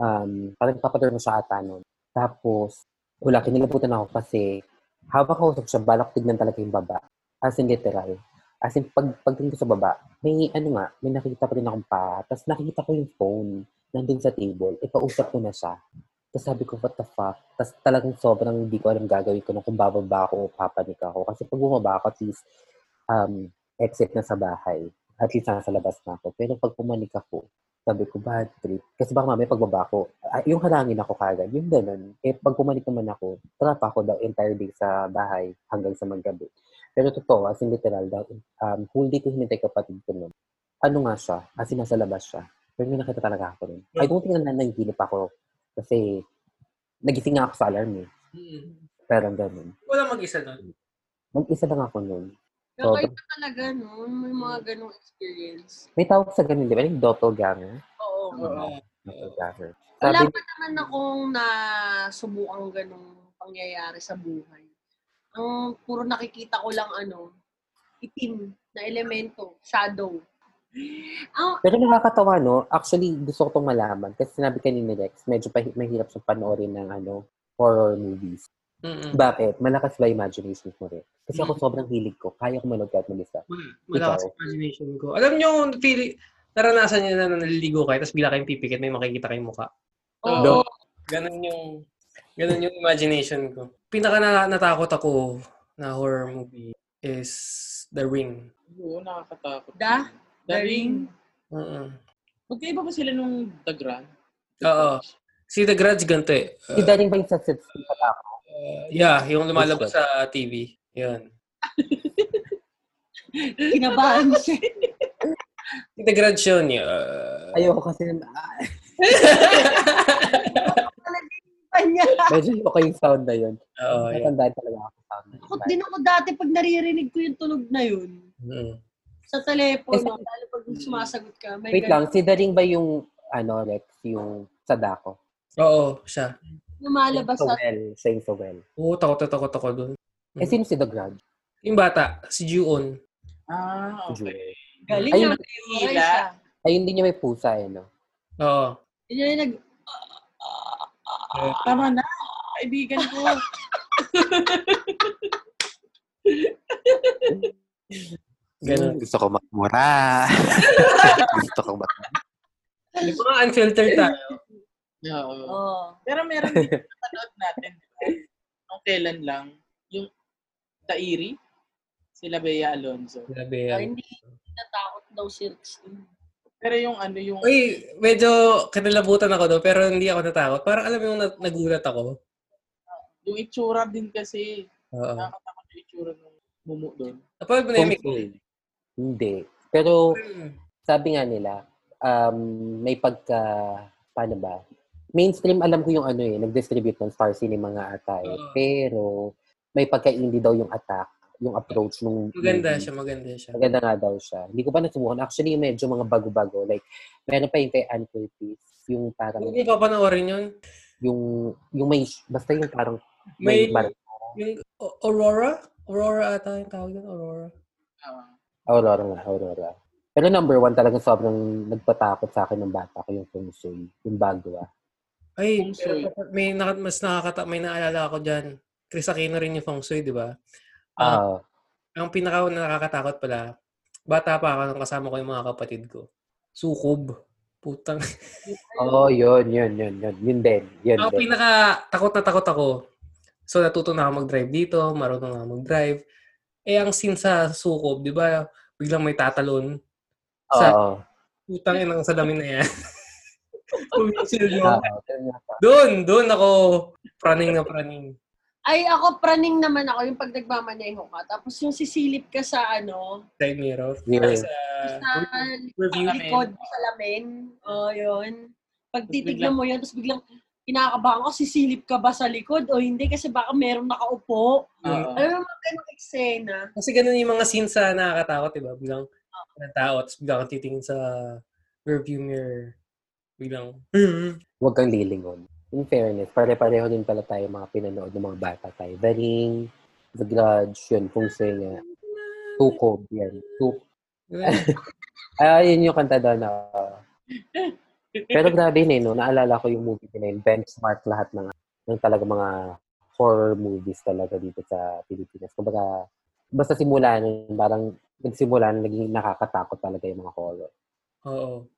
um, parang nagpapaderma siya ata noon. Tapos, wala, kinilabutan ako kasi habang kausap siya, balak tignan talaga yung baba. As in literal. As in, pag, pagtingin ko sa baba, may ano nga, may nakikita pa rin akong pa. Tapos nakikita ko yung phone, nandun sa table, ipausap ko na siya. Tapos sabi ko, what the fuck? Tapos talagang sobrang hindi ko alam gagawin ko kung bababa ako o papanik ako. Kasi pag bumaba ako, at least um, exit na sa bahay. At least nasa labas na ako. Pero pag pumanik ako, sabi ko, bad trip. Kasi baka mamaya pagbaba ko, yung halangin ako kagad, yung ganun. Eh, pag pumanik naman ako, trap ako the entire day sa bahay hanggang sa maggabi. Pero totoo, as in literal, um, whole day ko hinintay kapatid ko nun. Ano nga siya? As in nasa labas siya. Pero may nakita talaga ako nun. I don't think na nangilip ako kasi nagising nga ako sa alarm eh. Mm. Pero ganun. Wala mag-isa nun? Mag-isa lang ako nun. So, kaya ito talaga, no? May mga ganong experience. May tawag sa ganun, di ba? Yung doppelganger? Oo. Uh, doppelganger. Wala pa naman akong nasubukang ganong pangyayari sa buhay. Ang puro nakikita ko lang, ano, itim na elemento, shadow. Oh. Pero nakakatawa, no? Actually, gusto ko itong malaman. Kasi sinabi kanina ni Rex, medyo mahirap sa panoorin ng ano, horror movies. Mm-hmm. Bakit? Malakas ba imagination mo rin? Kasi ako sobrang hilig ko. Kaya ko manood kahit mag-isa. Malakas imagination ko. Alam nyo, feeling, naranasan nyo na naliligo kayo, tapos bila kayong pipikit, may makikita kayong mukha. Oo. Oh. So, ganun yung, ganun yung imagination ko. Pinaka na, natakot ako na horror movie is The Ring. Oo, nakakatakot. The? The, The Ring? Oo. Uh-uh. Magkaiba ba sila nung The Grudge? Oo. Si The Grudge ganito eh. Uh, si The Ring ba yung success yung patakot? Uh, yeah, yung lumalabas sa T V. Yun. Kinabahan siya. The Grudge yun. Uh... Ayoko kasi na... Medyo okay yung sound na yun. Oo. Matandaan talaga ako sa sound. Ako din ako dati pag naririnig ko yung tunog na yun. Mm-hmm. Sa telepono, lalo pag sumasagot ka. Wait ganun. Lang, si The Ring ba yung, ano, Rex, yung Sadako? Oo, siya. Lumalabas so well, at... Saying so well. Oo, oh, takot na takot ako doon. Eh, mm-hmm. Sino si The Grudge? Yung bata, si Juon. Ah, okay. Galing ayun, naman yung hila. Ayun din niya may pusa eh, no? Oo. Yun yung nag... Uh, tama na, kaibigan ko. Ganun. Gusto ko magmura. Gusto ko magmura. Yung mga unfiltered tayo. No. Oh. Pero meron din na panood natin, di ba? Nung kailan lang, yung Tairi, sila Bea Alonzo. Sila Bea. Ay, hindi natakot daw si Rex. Pero yung ano yung... Uy, medyo kinalabutan ako daw, pero hindi ako natakot. Parang alam yung na- nagulat ako. Yung itsura din kasi. Oo. Nakatakot yung itsura ng Mumu doon. Kapag binamik ko. Hindi. Pero sabi nga nila, um, may pagka... Paano ba? Mainstream, alam ko yung ano eh, nag-distribute ng Star City mga atay. Oh. Pero, may pagka-indie daw yung attack, yung approach nung... Maganda movie. siya, maganda siya. Maganda nga daw siya. Hindi ko pa nasubukan. Actually, medyo mga bago-bago. Like, meron pa yung kay Anthropis, yung parang... Hindi ko pa panoorin yun. Yung, yung may, basta yung parang... May, may yung Aurora? Aurora ata yung tawag yun, Aurora. Uh, Aurora nga, Aurora. Pero number one talaga sobrang nagpatakot sa akin ng bata ko yung Feng Shui, yung bago ah. Ay, may naka, mas nakakata, may naalala ako dyan. Kris Aquino rin yung Feng Shui, di ba? Ah. Uh, uh, ang pinaka nakakatakot pala, bata pa ako nung kasama ko yung mga kapatid ko. Sukob. Putang. Oo, oh, yun, yun, yun, yun. Yun din. Yun ang din. Pinaka takot na takot ako. So natuto na ako mag-drive dito, marunong na mag-drive. Eh, ang scene sa Sukob, di ba? Biglang may tatalon. Sa oh. Putang inang salamin na yan. Pumisil mo. Doon, doon ako praning na praning. Ay, ako praning naman ako yung pag nagmamaneho ka. Tapos yung sisilip ka sa ano? Side mirror. Yeah. Sa, sa review. Likod, salamin. O, oh, yun. Pag titignan mo yun, tapos biglang kinakabahan ko, sisilip ka ba sa likod o hindi? Kasi baka merong nakaupo. Uh-huh. Ano mga ganong eksena? Kasi ganun yung mga scenes na nakakatakot, diba? Bilang ng tao, tapos bigla kang titingin sa rearview mirror. Biglang, huwag kang lilingon. In fairness, pare-pareho din pala tayo mga pinanood ng mga bata tayo. The Ring, The Grudge, yun, kung sa'yo nga. Tukob, yan. Tukob. Ayun yung kanta doon. Uh. Pero grabe na yun, no? Naalala ko yung movie na yun. Benchmark lahat ng, ng talaga mga horror movies talaga dito sa Pilipinas. Kumbaga, basta simula nun, parang nagsimula na naging nakakatakot talaga yung mga horror. Oo.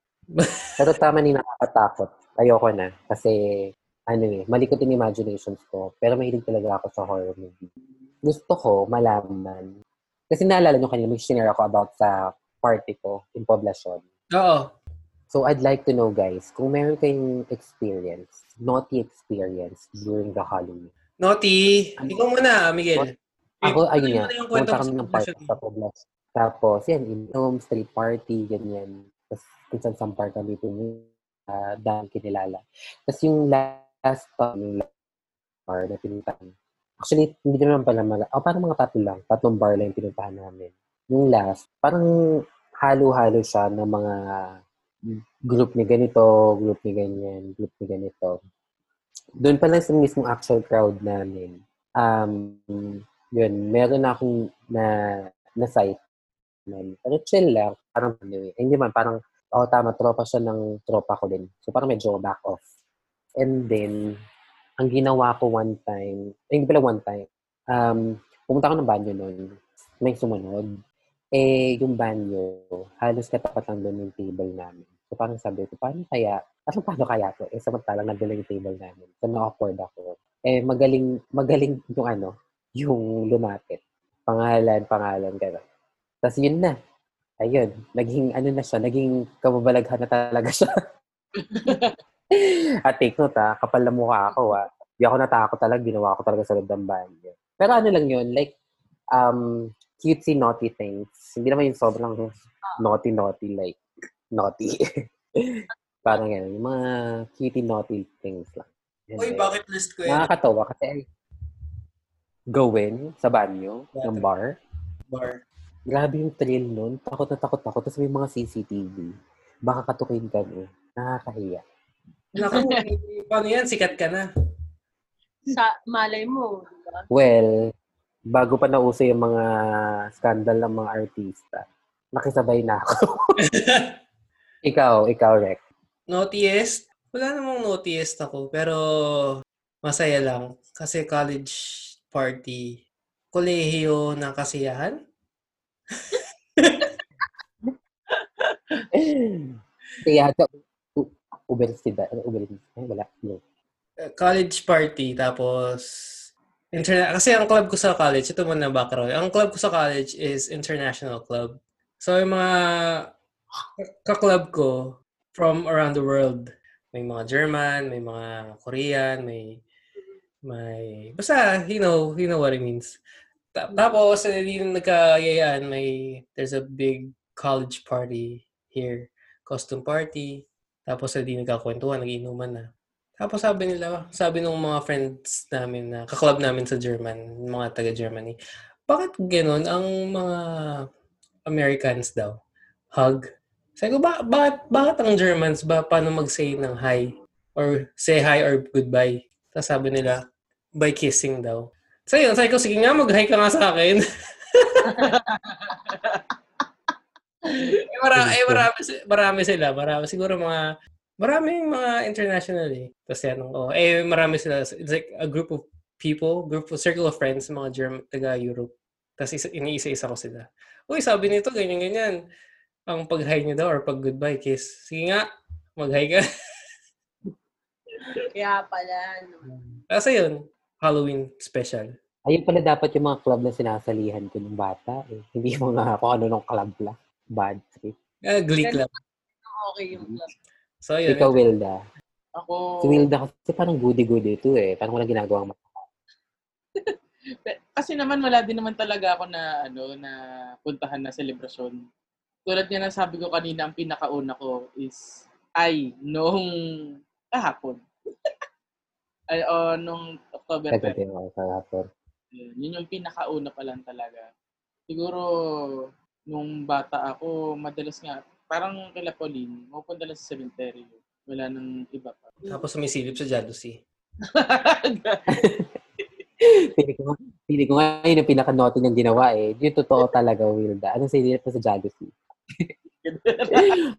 Pero tama ni nakakatakot. Ayoko na. Kasi ano eh, malikot yung imaginations ko. Pero mahilig talaga ako sa horror movie. Gusto ko malaman. Kasi naalala nyo kanina, may shinare ako about sa party ko in Poblacion. Oo. So, I'd like to know, guys, kung meron kayong experience, naughty experience during the Halloween. Naughty? Ano? Ikaw muna, Miguel. Ako, ayun niya. Punta kami ng party sa Poblacion. Tapos, yan, inom, street party, ganyan. Tapos, kung saan saan park kami pumunta, uh, dahil kinilala. Tapos, yung last time, yung last bar na pinuntahan. Actually, hindi naman pala mga, oh, parang mga tatlo lang. Tatlong bar lang yung pinuntahan namin. Yung last, parang halo-halo siya ng mga group ni ganito, group ni ganyan, group ni ganito. Doon pala sa mismong actual crowd namin. Um, yun, meron akong na, na site. Pero chill lang. Parang, anyway, hindi man, parang, oh, tama, tropa siya ng tropa ko din. So, parang medyo back off. And then, ang ginawa ko one time, eh, hindi pala one time, um, pumunta ko ng banyo nun. May sumunod. Eh, yung banyo, halos katapat lang doon yung table namin. So, parang sabi ko, paano kaya, parang paano kaya to? Eh, samantalang nagdala yung table namin. So, na-awkward ako. Eh, magaling, magaling yung ano, yung lumapit. Pangalan, pangalan, gano'n. Tapos yun na. Ayun. Naging ano na siya. Naging kababalaghan na talaga siya. At take note ha. Kapal na mukha ako ha. Di ako natakot talaga. Ginawa ko talaga sa loob ng banyo. Pero ano lang yun. Like, um, cutesy naughty things. Hindi naman yung sobrang naughty-naughty. Like, naughty. Parang yan. Yung mga cutie naughty things lang. Uy, bucket list ko yan. Nakakatawa kasi gawin sa banyo yeah, ng bar. Bar. Grabe yung trail nun. Takot na takot ako. Tapos may mga C C T V. Baka katukin ka nun. Nakakahiya. Naku, paano yan? Sikat ka na. Sa malay mo. Diba? Well, bago pa nauso yung mga scandal ng mga artista, nakisabay na ako. Ikaw, ikaw, Rex. Naughtiest? Wala namang naughtiest ako. Pero masaya lang. Kasi college party. Kolehiyo ng kasiyahan. Kaya ito, universidad, universidad, wala, no. College party, tapos, interna- kasi ang club ko sa college, ito muna background, ang club ko sa college is international club. So, yung mga ka-club ko from around the world, may mga German, may mga Korean, may, may, basta, you know, you know what it means. Tapos, hindi na nagkayayaan, may, there's a big college party here. Costume party. Tapos, hindi nagkakwentuhan, nag-inuman na. Tapos, sabi nila, sabi ng mga friends namin na, kaklub namin sa German, mga taga-Germany, bakit ganun ang mga Americans daw? Hug. Sabi ko, ba- bakit, bakit ang Germans ba, paano mag-say ng hi? Or say hi or goodbye? Tapos, sabi nila, by kissing daw. So, yun. Sabi ko, sige nga, mag-hi ka nga sa akin. eh, mara- eh, marami, marami sila. Marami. Siguro mga, maraming mga international eh. Tapos yan, oh, eh, marami sila. It's like a group of people, group of circle of friends, mga German, taga-Europe. Tapos isa, iniisa-isa ko sila. Uy, sabi nito, ganyan-ganyan. Ang pag-hi niyo daw or pag-goodbye kiss. Sige nga, mag-hi ka. Kaya pala. Tapos yun. Halloween special. Ayun pala dapat yung mga club na sinasalihan ko nung bata. Eh. Hindi mo na kung ano nung club la. Bad trip. Uh, Glee club. Okay yung club. So, yun. Ikaw, Wilda. Ako... Si Wilda kasi parang goody-goody ito eh. Parang walang ginagawang makaka. Kasi naman wala din naman talaga ako na ano na puntahan na selebrasyon. Tulad niya na sabi ko kanina, ang pinakauna ko is ay, noong kahapon. Ay, oh, nung October tenth. Yun yung pinakauna pa lang talaga. Siguro, nung bata ako, madalas nga, parang kila Pauline, mapunta lang sa cemetery. Wala nang iba pa. Tapos sumisilip sa Jalousie. Pili ko, pili ko nga yun yung pinaka-noto niyang ginawa eh. Yung totoo talaga, Wilda. Anong silip sa Jalousie?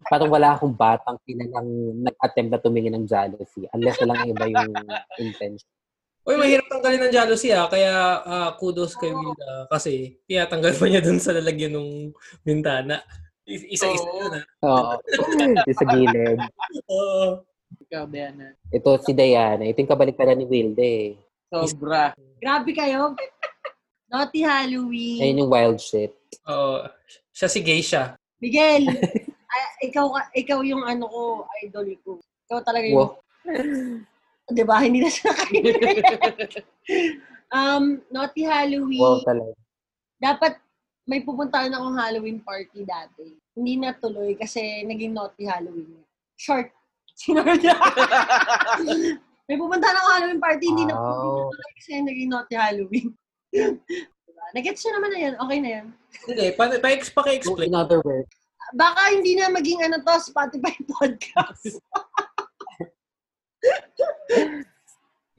Parang wala akong batang kinalang nag-attempt na tumingin ng jealousy unless na lang iba yung intention. Uy, mahirap tanggalin ng jealousy ah. Kaya uh, kudos kay Wilda kasi tinatanggal pa niya dun sa lalagyan ng bintana. Isa-isa oh. Yun ah. Oo. Sa gilid. Oo. Ikaw, Diana. Ito si Diana. Ito yung kabalik pala ni Wilde eh. Sobra. Grabe kayo. Naughty Halloween. Ayun yung wild shit. Oo. Uh, siya si Geisha. Miguel! uh, ikaw ikaw yung ano ko, idol ko. Ikaw talaga yung... Wow. Diba? Hindi na siya kayo. um, Naughty Halloween. Wow, talaga. Dapat may pupuntahan akong Halloween party dati. Hindi natuloy kasi naging Naughty Halloween. Short. Sinurad na. May pupuntahan akong Halloween party. Hindi oh. natuloy kasi naging Naughty Halloween. Nag-gets siya naman na yan. Okay na yan. Hindi. Okay, pa- pa- pa-explain. In other words. Baka hindi na maging ano to, Spotify podcast.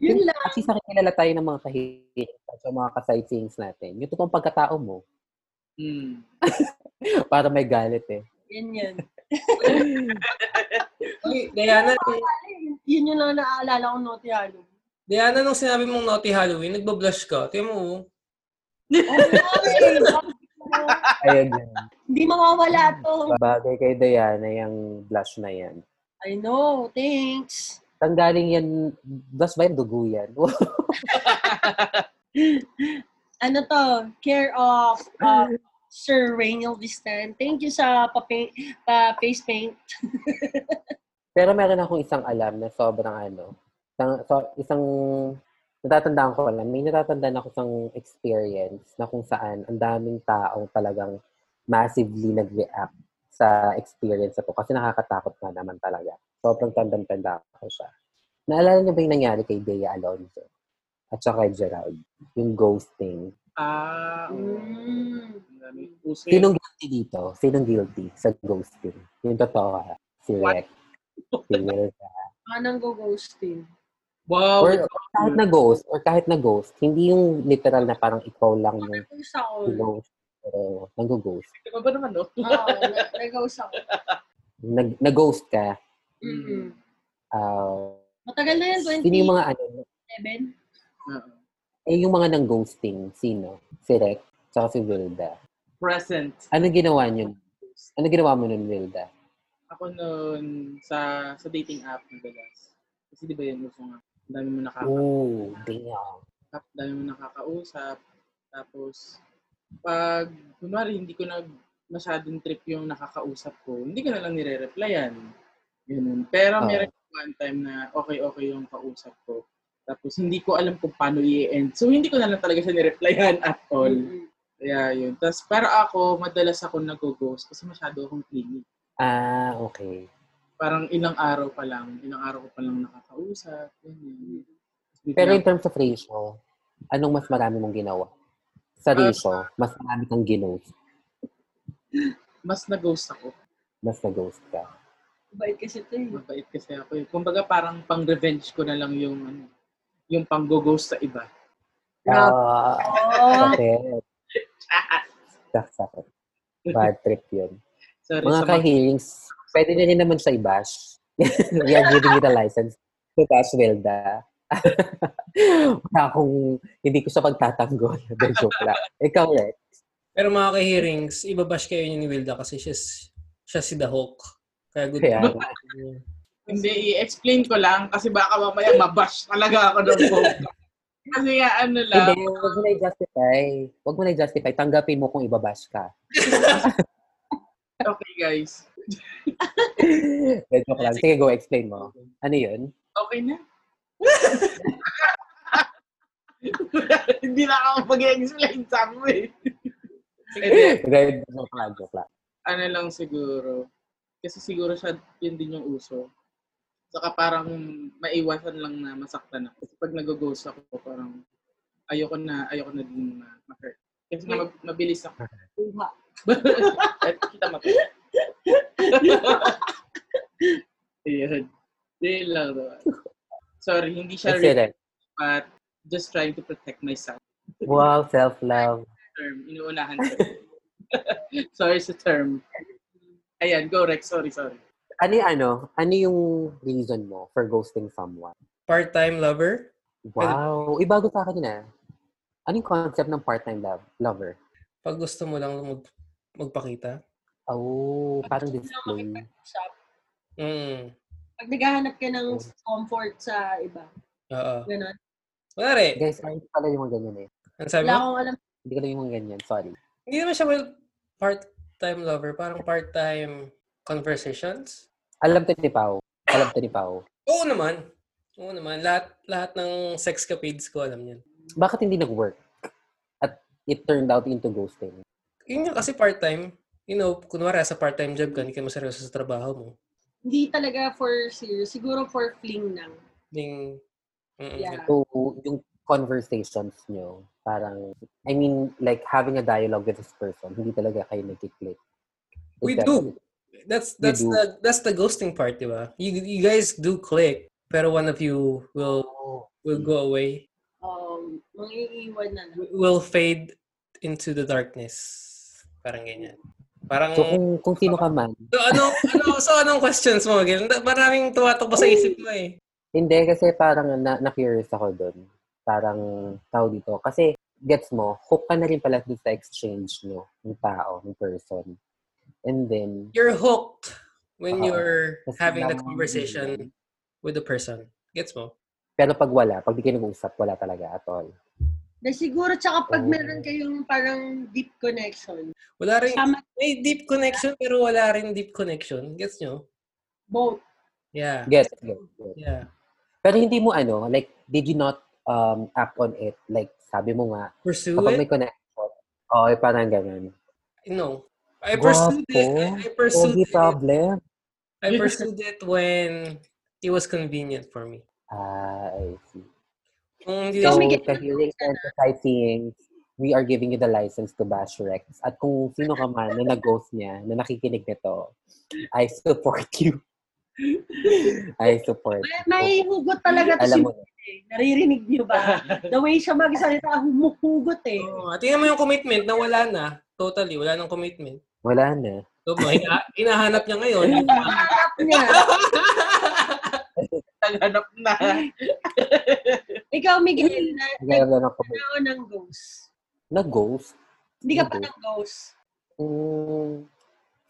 Yun lang. Kasi sa kinilala tayo ng mga kahilig sa mga ka-sightings natin. Yung totoong pagkatao mo. Mm. Para may galit eh. Yan yan. Diana, yun yun lang naaalala kong Naughty Halloween. Diana, nung sinabi mong Naughty Halloween, nagbablush ka. Tingnan mo. Ayun yan. Hindi mawawala to. Bagay kay Diana yung blush na yan. I know, thanks. Tanggaling yan, blush ba yung dugo yan? Ano to? Care of uh, Sir Reynel Vistan. Thank you sa pa-paint, pa-face paint. Pero meron akong isang alam na sobrang ano. Isang, so, isang natatandaan ko alam. May natatandaan ako isang experience na kung saan ang daming taong talagang massively nag-react sa experience na to kasi nakakatakot na naman talaga. Sobrang tandang-tanda ko siya. Naalala niyo ba yung nangyari kay Bea Alonzo? At saka kay Gerard? Yung ghosting. Ah, mm. Sinong guilty dito? Sinong guilty sa ghosting? Yung totoo ha? Si Rex. Si Rex. Anong go-ghosting? Wow. Or, or kahit na ghost, or kahit na ghost, hindi yung literal na parang ikaw lang yung ghost. Pero nag-ghost. Ito ba naman, no? Oo, nag-ghost ako. Nag-ghost ka? Mm-hmm. Uh, Matagal na yan, twenty? Sino yung mga ano? seven? Uh-huh. Eh, yung mga nang-ghosting, sino? Si Rex, tsaka si Wilda. Present. Ano ginawa niyo? Ano ginawa mo nun, Wilda? Ako nun, sa sa dating app ng Vegas. Kasi di ba yun, gusto nga, dami mo nakakausap. Oh, damn. Dami mo nakakausap. Tapos, pag, kumari, hindi ko na masyadong trip yung nakakausap ko, hindi ko na lang nire-replyan. Ganun. Pero oh. meron one time na okay-okay yung kausap ko. Tapos, hindi ko alam kung paano i-end. So, hindi ko na lang talaga siya nire-replyan at all. Mm-hmm. Kaya yun. Tapos, para ako, madalas ako nag-ghost kasi masyado akong clingy. Ah, okay. Parang ilang araw pa lang, ilang araw ko pa lang nakakausap. Ganun. Pero in terms of ratio, anong mas marami mong ginawa? Sa ratio, mas marami kang ginost. Mas nag-ghost ako. Mas nag-ghost ka. Mabait kasi ito eh. Mabait kasi ako eh. Kumbaga parang pang-revenge ko na lang yung ano, yung pang-go-ghost sa iba. Ah, uh, sakit. Sakit. Bad trip yun. Sorry, mga ka-hearings, pwede na rin naman sa i-bash. We are giving you the license to bash Wilda. Wala akong, hindi ko sa pagtatanggol. The joke lang. Ikaw, Lex. Pero mga ka-hearings, ibabash kayo ni Wilda kasi siya, siya si The Hawk. Kaya good. Yeah. Hindi, i-explain ko lang kasi baka mamaya mabash talaga ako ng Hawk. Kasi ano lang. Hindi, huwag mo na-justify. Huwag mo na-justify. Tanggapin mo kung ibabash ka. Okay, guys. The joke lang. Sige, go, explain mo. Ano yun? Okay na. Hindi na ako mag-explain sa mo eh. Ano lang siguro. Kasi siguro siya yun din yung uso. Saka parang maiwasan lang na masaktan ako. Kasi pag nag-ghost ako, parang ayoko na, ayoko na din na ma-hurt. Kasi na mabilis ako. Uha. Kita mabilis. Ayan. Ayan lang naman. Sorry, hindi siya rich, but just trying to protect myself. Wow, self-love. Term, inuunahan ko. Sorry sa term. Ayan, go Rex. Sorry, sorry. Ano ano? Ano yung reason mo for ghosting someone? Part-time lover? Wow. Ibago sa akin na. Anong concept ng part-time love lover? Pag gusto mo lang mag- magpakita. Oh, parang display. Mm. Pag naghahanap ka ng comfort sa iba. Oo. Ganon. Kunwari. Guys, ayun pala yung mga ganyan eh. Ang sabi mo? Wala akong alam. Hindi ko lang yung mga ganyan. Sorry. Hindi naman siya well, part-time lover. Parang part-time conversations. Alam to ni Pao. Alam to ni Pao. Oo naman. Oo naman. Lahat lahat ng sex capades ko alam niyan. Bakit hindi nag-work? At it turned out into ghosting. Yun yung kasi part-time. You know, kunwari sa part-time job ka, hindi ka maseryoso sa trabaho mo. Hindi talaga for serious. Siguro for fling lang. Fling. Yeah. So, yung conversations nyo, parang, I mean, like, having a dialogue with this person, hindi talaga kayo nagkiklik. We that, do. That's that's do. the that's the ghosting part, di ba? You, you guys do click, pero one of you will will go away. Um, mangiiwan na lang. Will fade into the darkness. Parang ganyan. Parang, so, kung, kung sino ka man. So, ano, ano, so, anong questions mo? Maraming tumatok pa sa isip mo eh. Hindi, kasi parang na, na-curious ako dun. Parang tao dito. Kasi, gets mo, hook ka na rin pala dito sa exchange nyo. Yung tao, yung person. And then... You're hooked when uh, you're having the conversation with the person. Gets mo? Pero pag wala, pag di kayo nag-uusap, wala talaga at all. Na siguro, tsaka pag meron kayong parang deep connection. Wala rin, may deep connection, pero wala rin deep connection. Gets nyo? Both. Yeah. Gets. Gets, gets. Yeah. Pero hindi mo ano, like, did you not um act on it? Like, sabi mo nga, pursue kapag it? May connection. Oo, oh, parang ganun. No. I pursued Grapo. it. I, I pursued Ogi it. Problem. I pursued it when it was convenient for me. Ah, I see. Um, so, ka-hearings and sightseeings, we are giving you the license to bash Rex. At kung sino ka man na nag-ghost niya, na nakikinig nito, I support you. I support you. May, may hugot talaga ito si Mumu. Naririnig niyo ba? The way siya magsalita, humuhugot eh. Oh, tingnan mo yung commitment na wala na. Totally, wala nang commitment. Wala na. So, ina- inahanap niya ngayon. Inahanap niya. Naghanap na. Ikaw, Miguel, na, nagkaroon na ng ghost. Nag-ghost? Hindi ka pa nag-ghost. Um,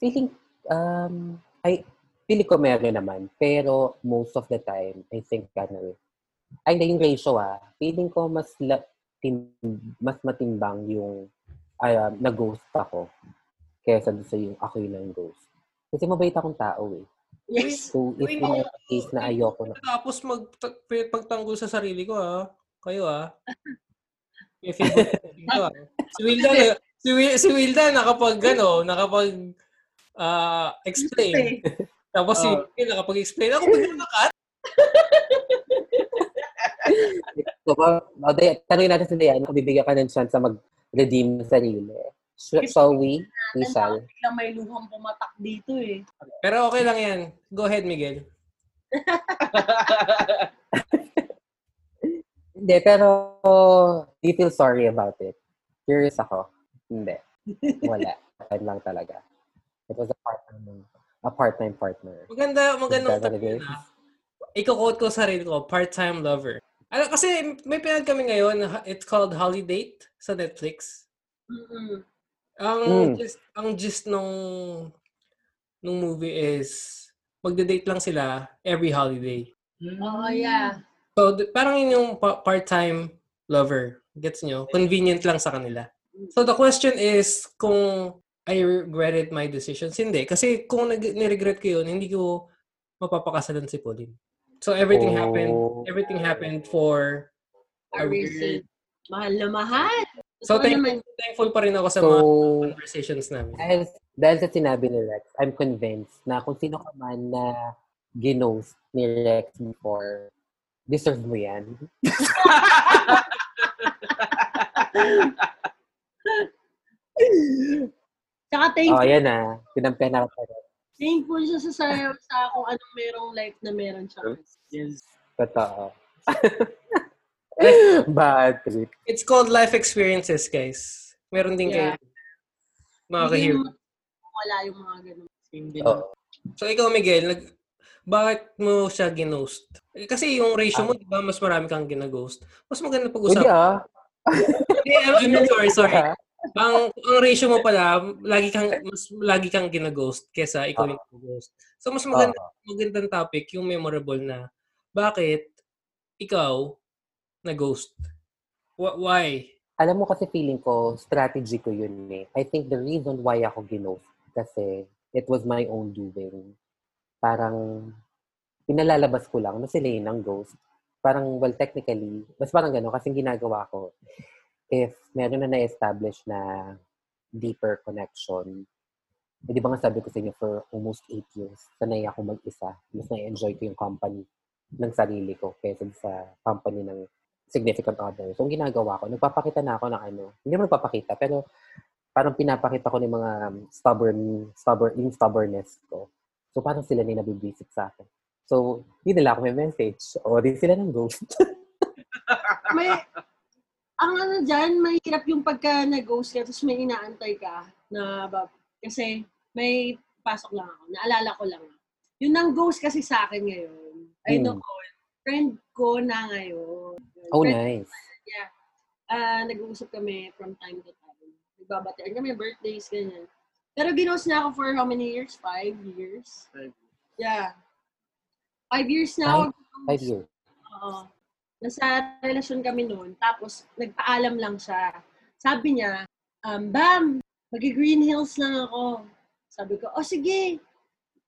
feeling, um, I, feeling ko meron naman. Pero, most of the time, I think, ano, ay, na yung ratio, ah. Feeling ko, mas, la, tim, mas matimbang yung, uh, nag-ghost ako. Kesa sa yung, ako yung nag-ghost. Kasi mabait akong tao, eh. Yes. So, if in a case na ayoko na. Tapos magpagtanggol sa sarili ko, ah. Kayo, ah. May favorite ko, ah. Si Wilda, si, si Wilda nakapag, ano, nakapag uh, explain. Tapos si Wilda nakapag-explain. Ako, pag nakat? So, tanongin natin sa Dayan, kung bibigyan ka ng chance na mag-redeem sa sarili. Shall we? We shall. Biglang may luhang pumatak dito eh. Pero okay lang yan. Go ahead, Miguel. Hindi, pero do you feel sorry about it? Curious ako. Hindi. Wala. Time lang talaga. It was a part-time a part-time partner. Maganda, magandang tagpo na. Iko-quote ko sarili ko, part-time lover. Ano, kasi may pinag kami ngayon, it's called Holiday sa Netflix. Mm-hmm. Ang mm. gist, ang gist nung nung movie is magde-date lang sila every holiday. Oh yeah. So d- parang yun yung pa- part-time lover. Gets nyo? Convenient lang sa kanila. So the question is kung I regretted my decisions. Hindi. Kasi kung nag- niregret ko yun, hindi ko mapapakasalan si Pauline. So everything oh. happened. Everything happened for a reason. Mahal na mahal. So, thankful, thankful pa rin ako sa so, mga conversations namin. Dahil, dahil sa sinabi ni Rex, I'm convinced na kung sino ka man na ginost ni Rex before, deserve mo yan. Tsaka thankful. Oh, yan ah. Pinampihan na ka rin. Thankful siya sa sayo sa kung anong merong life na meron siya. Yes. Totoo. Bad trip. It's called life experiences, guys. Meron din yeah. kayo. Mga ka-hero. Wala yung mga ganun. Oh. So, ikaw, Miguel, nag- bakit mo siya ginost? Kasi yung ratio mo, ah. di ba, mas marami kang ginaghost. Mas maganda pag-usap. Hindi ah. I'm sorry, sorry. Ang, ang ratio mo pala, lagi kang mas lagi kang gina-ghost kesa ikaw yung ghost. So mas maganda, magandang topic yung memorable na bakit ikaw na ghost. Why? Alam mo kasi feeling ko strategy ko yun eh. I think the reason why ako ghost kasi it was my own doing. Parang pinalalabas ko lang na sila yun ang ghost. Parang, well, technically, mas parang gano'n kasi ginagawa ko. If meron na na-establish na deeper connection, eh, di ba nga sabi ko sa inyo, for almost eight years, sanay ako mag-isa. Mas na-enjoy ko yung company ng sarili ko kaysa sa company ng significant other. So, ang ginagawa ko, nagpapakita na ako ng ano. Hindi mo nagpapakita, pero parang pinapakita ko ng mga stubborn, stubborn, stubbornness ko. So, parang sila na nabibisip sa akin. So, di nila ako may message. O, di sila ng ghost. May, ang ano dyan, mahirap yung pagka nag-ghost ka, tapos may inaantay ka na, kasi may pasok lang ako. Naalala ko lang. Yun ang ghost kasi sa akin ngayon. Hmm. Ay, nako. Friend ko na ngayon. Oh, friend nice. Ko, yeah. Uh, nag-uusap kami from time to time. Nagbabatian kami, birthdays, ganyan. Pero ginos na ako for how many years? Five years? Five years. Yeah. Five years na. Five, five years. Oo. Uh, nasa relasyon kami noon. Tapos, nagpaalam lang siya. Sabi niya, um, Bam! Mag-Green Hills lang ako. Sabi ko, oh sige!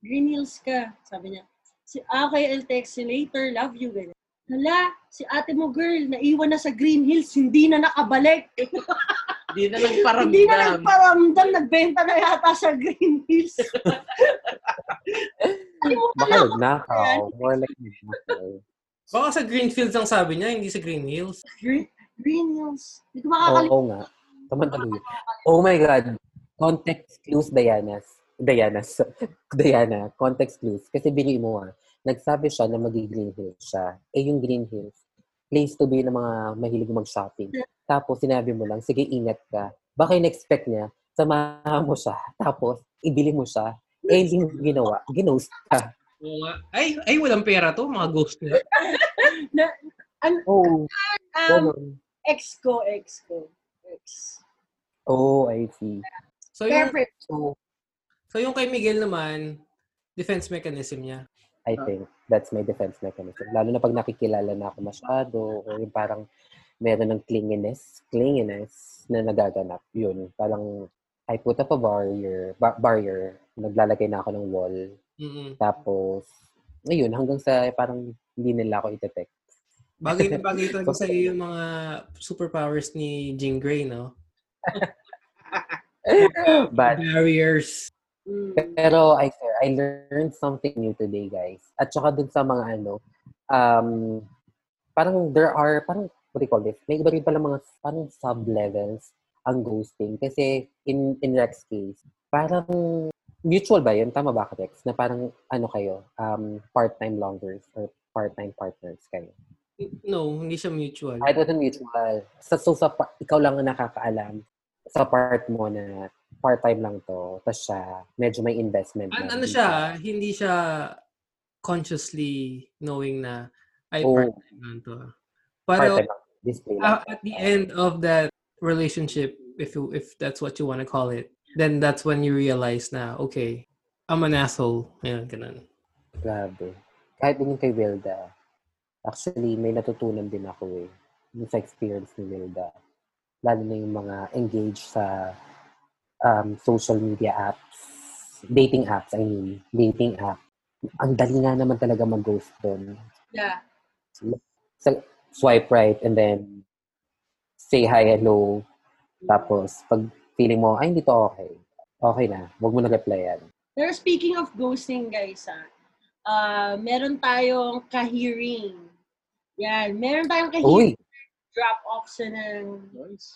Green Hills ka. Sabi niya, si okay, I'll text you later. Love you. Ganyan. Hala, si ate mo girl, naiwan na sa Green Hills. Hindi na nakabalik. Hindi na nagparamdam. Hindi na nagparamdam. Nagbenta na yata sa Green Hills. Baka nagnakaw. More like nagnakaw. Baka sa Greenfields ang sabi niya, hindi sa Green Hills. Green, green Hills. Hindi ko makakalimutan. Oo nga. Taman-taluyo. Oh my God. Context clues, Dianas. Dianas. Diana. Context clues. Kasi bili mo ah. Nagsabi siya na mag-Green Hills siya. Eh yung Green Hills, place to be ng mga mahilig mag-shopping. Tapos sinabi mo lang, sige ingat ka. Baka in-expect niya, samahan mo siya. Tapos, ibili mo siya. Eh, hindi ginawa. Ginost ka. Ay, ay, walang pera to. Mga ghost na. Na an, oh. Um, ex ko, ex ko. Ex. Oh, I see. So yung, so, so yung kay Miguel naman, defense mechanism niya. I think that's my defense mechanism. Lalo na pag nakikilala na ako masyado o yung parang meron ng clinginess, clinginess na nagaganap. Yun, parang I put up a barrier, bar- barrier, naglalagay na ako ng wall. Mm-hmm. Tapos, ayun, hanggang sa parang hindi nila ako ite-text. Bagay na bagay talaga so, sa'yo yung mga superpowers ni Jean Grey, no? But, barriers. Pero I swear, I learned something new today, guys. At saka dun sa mga ano, um, parang there are, parang, what do you call this? May iba rin pala mga parang sub-levels ang ghosting. Kasi in in Rex's case, parang mutual ba yun? Tama ba, Rex? Na parang ano kayo? Um, part-time longers or part-time partners kayo? No, hindi siya mutual. I don't mutual. So, so sa, ikaw lang na nakakaalam sa part mo na part-time lang to, tapos siya, medyo may investment. An- ano siya, hindi siya consciously knowing na ay oh, part-time lang to. Pero uh, at the end of that relationship, if you, if that's what you want to call it, then that's when you realize na, okay, I'm an asshole. Ayan, ganun. Grabe. Kahit din kay Wilda, actually, may natutunan din ako eh. Yung sa experience ni Wilda. Lalo na yung mga engaged sa Um, social media apps, dating apps, I mean, dating app. Ang dali nga naman talaga mag-ghost doon. Yeah. So, swipe right and then say hi, hello. Tapos, pag feeling mo, ay, hindi to okay. Okay na. Huwag mo na-replyan. Pero speaking of ghosting, guys, ah, uh, meron tayong ka-hearing. Yan. Meron tayong ka-hearing. Uy. Drop option ng noise.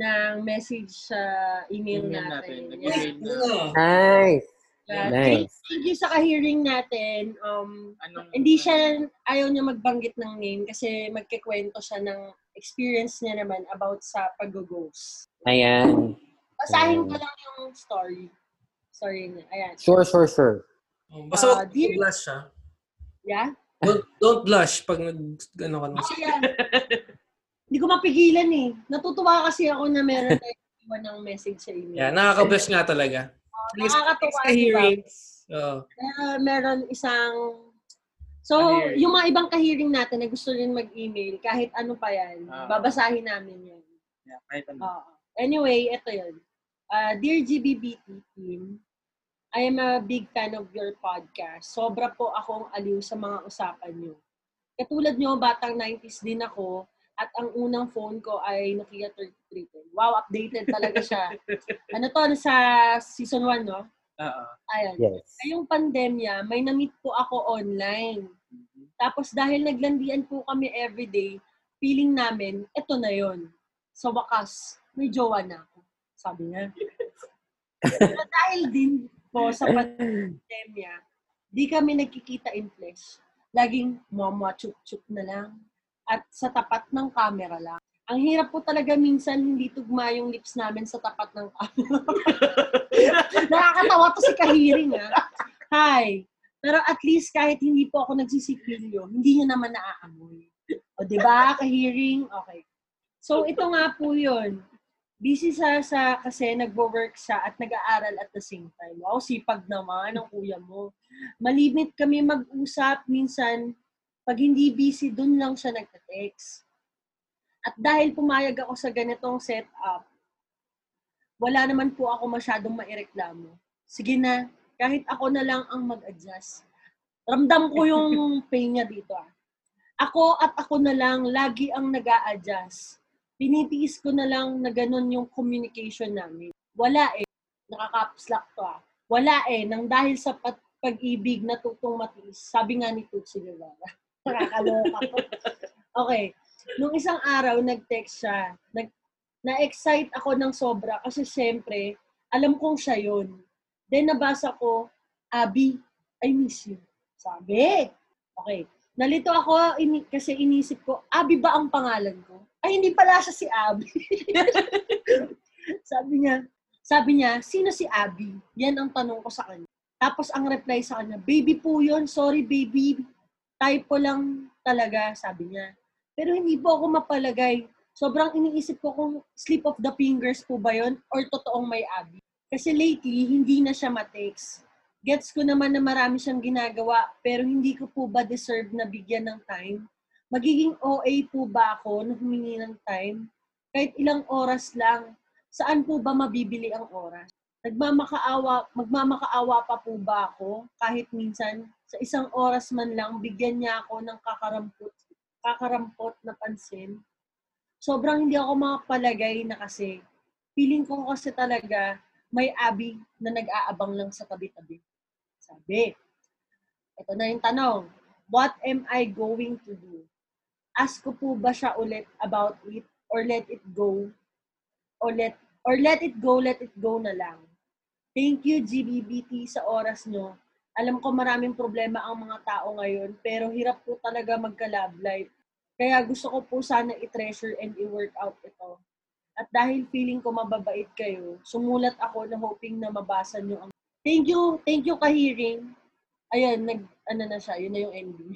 Ng message sa uh, email, email natin. natin. Yeah. Yeah. Nice. Yeah. Nice. Thank you sa ka-hearing natin. Um, Anong, hindi siya, ayaw niya magbanggit ng name kasi magkikwento siya ng experience niya naman about sa pag-ghost. Ayan. Basahin ko lang yung story. Story niya. Ayan. Sure, sure, sure. Basta uh, wag dear... blush siya. Yeah? Don't, don't blush pag nag-ano ka na siya. Hindi ko mapigilan eh. Natutuwa kasi ako na meron tayong mo ng message sa email. Yeah, nakaka-bless nga talaga. Uh, Nakakatuwa. Ka-hearings. Oh. Uh, meron isang... So, ka-hearing. Yung mga ibang ka-hearing natin na gusto rin mag-email, kahit ano pa yan, uh, babasahin namin yun. Yeah, kahit ano. Uh, anyway, ito yun. Uh, Dear G B B T team, I am a big fan of your podcast. Sobra po akong aliw sa mga usapan niyo. Katulad niyo, batang nineties din ako at ang unang phone ko ay Nokia thirty-three ten. Wow, updated talaga siya. Ano to, sa season one, no? Oo. Ayan. Yes. Ngayong pandemya, may na-meet po ako online. Mm-hmm. Tapos dahil naglandian po kami everyday, feeling namin, eto na yon. Sa wakas, may jowa na ako. Sabi niya. So, dahil din po sa pandemya, di kami nagkikita in flesh. Laging mama chup-chup na lang at sa tapat ng camera lang. Ang hirap po talaga minsan hindi tugma yung lips namin sa tapat ng camera. Nakakatawa to si Ka-hearing, ha? Hi! Pero at least kahit hindi po ako nagsisipilyo, hindi niya naman naaamoy. O diba, Ka-hearing? Okay. So ito nga po yun. Busy sa sa kasi nagwo-work siya at nag-aaral at the same time. Wow, sipag naman ang kuya mo. Malimit kami mag-usap minsan. Pag hindi busy, dun lang siya nagte-text. At dahil pumayag ako sa ganitong setup, wala naman po ako masyadong maireklamo. Sige na, kahit ako na lang ang mag-adjust. Ramdam ko yung pain niya dito. Ah. Ako at ako na lang lagi ang nag-a-adjust. Pinitiis ko na lang na ganun yung communication namin. Wala eh. Nakaka-slap to ah. Wala eh. Nang dahil sa pat- pag-ibig natutong matiis. Sabi nga ni Tutsi Guevara. Nakakaloka to. Okay. Nung isang araw, nag-text siya. Nag- na-excite ako ng sobra kasi syempre, alam kong siya yun. Then nabasa ko, Abby, I miss you. Sabi. Okay. Nalito ako ini- kasi inisip ko, Abby ba ang pangalan ko? Ay, hindi pala siya si Abby. Sabi niya, sabi niya, sino si Abby? Yan ang tanong ko sa kanya. Tapos ang reply sa kanya, baby po yun, sorry baby. Typo lang talaga, sabi niya. Pero hindi po ako mapalagay. Sobrang iniisip ko kung slip of the fingers po ba yun or totoong may Abby. Kasi lately, hindi na siya matext. Gets ko naman na marami siyang ginagawa, pero hindi ko po ba deserve na bigyan ng time? Magiging O A po ba ako na humingi ng time? Kahit ilang oras lang, saan po ba mabibili ang oras? Nagmamakaawa, magmamakaawa pa po ba ako? Kahit minsan, sa isang oras man lang, bigyan niya ako ng kakarampot, kakarampot na pansin. Sobrang hindi ako makapalagay na kasi. Feeling ko kasi talaga may abi na nag-aabang lang sa tabi-tabi. Sabi, ito na yung tanong. What am I going to do? Ask ko po ba siya ulit about it or let it go? Or let, or let it go, let it go na lang. Thank you, G B B T, sa oras nyo. Alam ko maraming problema ang mga tao ngayon, pero hirap po talaga magka-love life. Kaya gusto ko po sana i-treasure and i-work out ito. At dahil feeling ko mababait kayo, sumulat ako na hoping na mabasa nyo ang... Thank you, thank you Ka-hearing. Ayan, nag, ano na siya, yun na yung ending.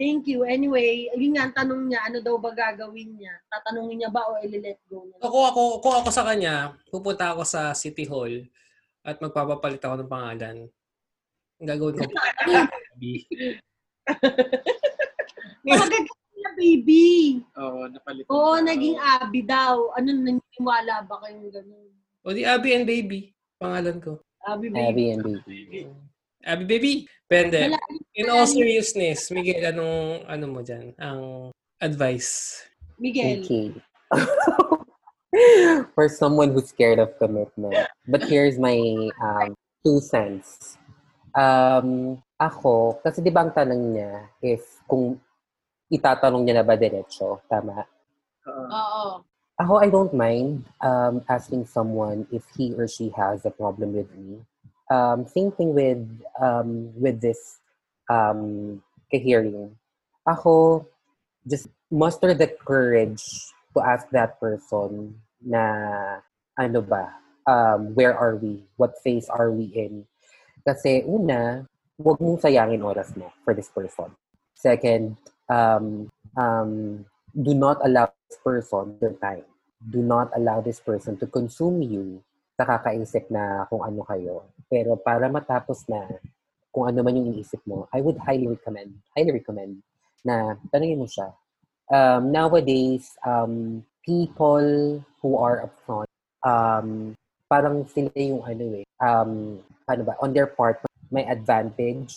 Thank you. Anyway, yun nga ang tanong niya, ano daw ba gagawin niya? Tatanungin niya ba o i-let go niya? Kung ako, kung ako sa kanya, pupunta ako sa City Hall at magpapapalit ako ng pangalan. Ang gagawin ko. Baby. Magagawin na baby. Oo, napalit. Oo, naging Abby daw. Ano, naniniwala ba kayong gano'n? O di Abby and Baby, pangalan ko. Abby Baby. Abby Baby. Abby Baby. Pende. In all seriousness, Miguel, anong ano mo dyan? Ang advice? Miguel. Okay. For someone who's scared of commitment. But here's my um, two cents. Um, ako, kasi di ba ang tanong niya if kung itatanong niya na ba diretso? Tama? Uh-oh. Oo. Ako, I don't mind um, asking someone if he or she has a problem with me. Um, same thing with um, with this um, ka-hearing. Ako, just muster the courage to ask that person na ano ba? Um, where are we? What phase are we in? Kasi una, huwag mong sayangin oras mo for this person. Second, um, um, do not allow this person your time. do not allow this person to consume you. Nakakaisip na kung ano kayo. Pero para matapos na kung ano man yung iniisip mo, I would highly recommend, highly recommend na tanungin mo siya. Um, nowadays, um, people who are upfront, um, parang sila yung ano eh, um, ano ba, on their part, may advantage.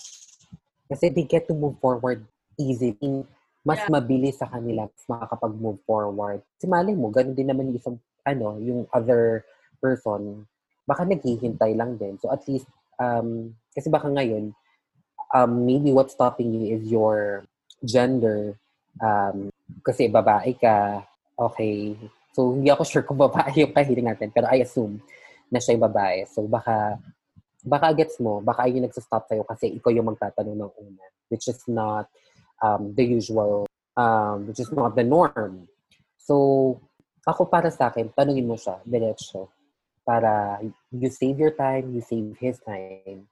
Kasi they get to move forward easily. Mas yeah. mabilis sa kanila, mas makakapag-move forward. Kasi malay mo, ganun din naman yung isang, ano, yung other person, baka naghihintay lang din. So at least, um, kasi baka ngayon, um, maybe what's stopping you is your gender. Um, kasi babae ka, okay. So hindi ako sure kung babae yung kahiling natin, pero I assume na siya yung babae. So baka, baka gets mo, baka yung nagsastop sa'yo kasi ikaw yung magtatanong ng una. Which is not um, the usual, um, which is not the norm. So ako para sa akin, tanungin mo siya, diretso. Para you save your time, you save his time.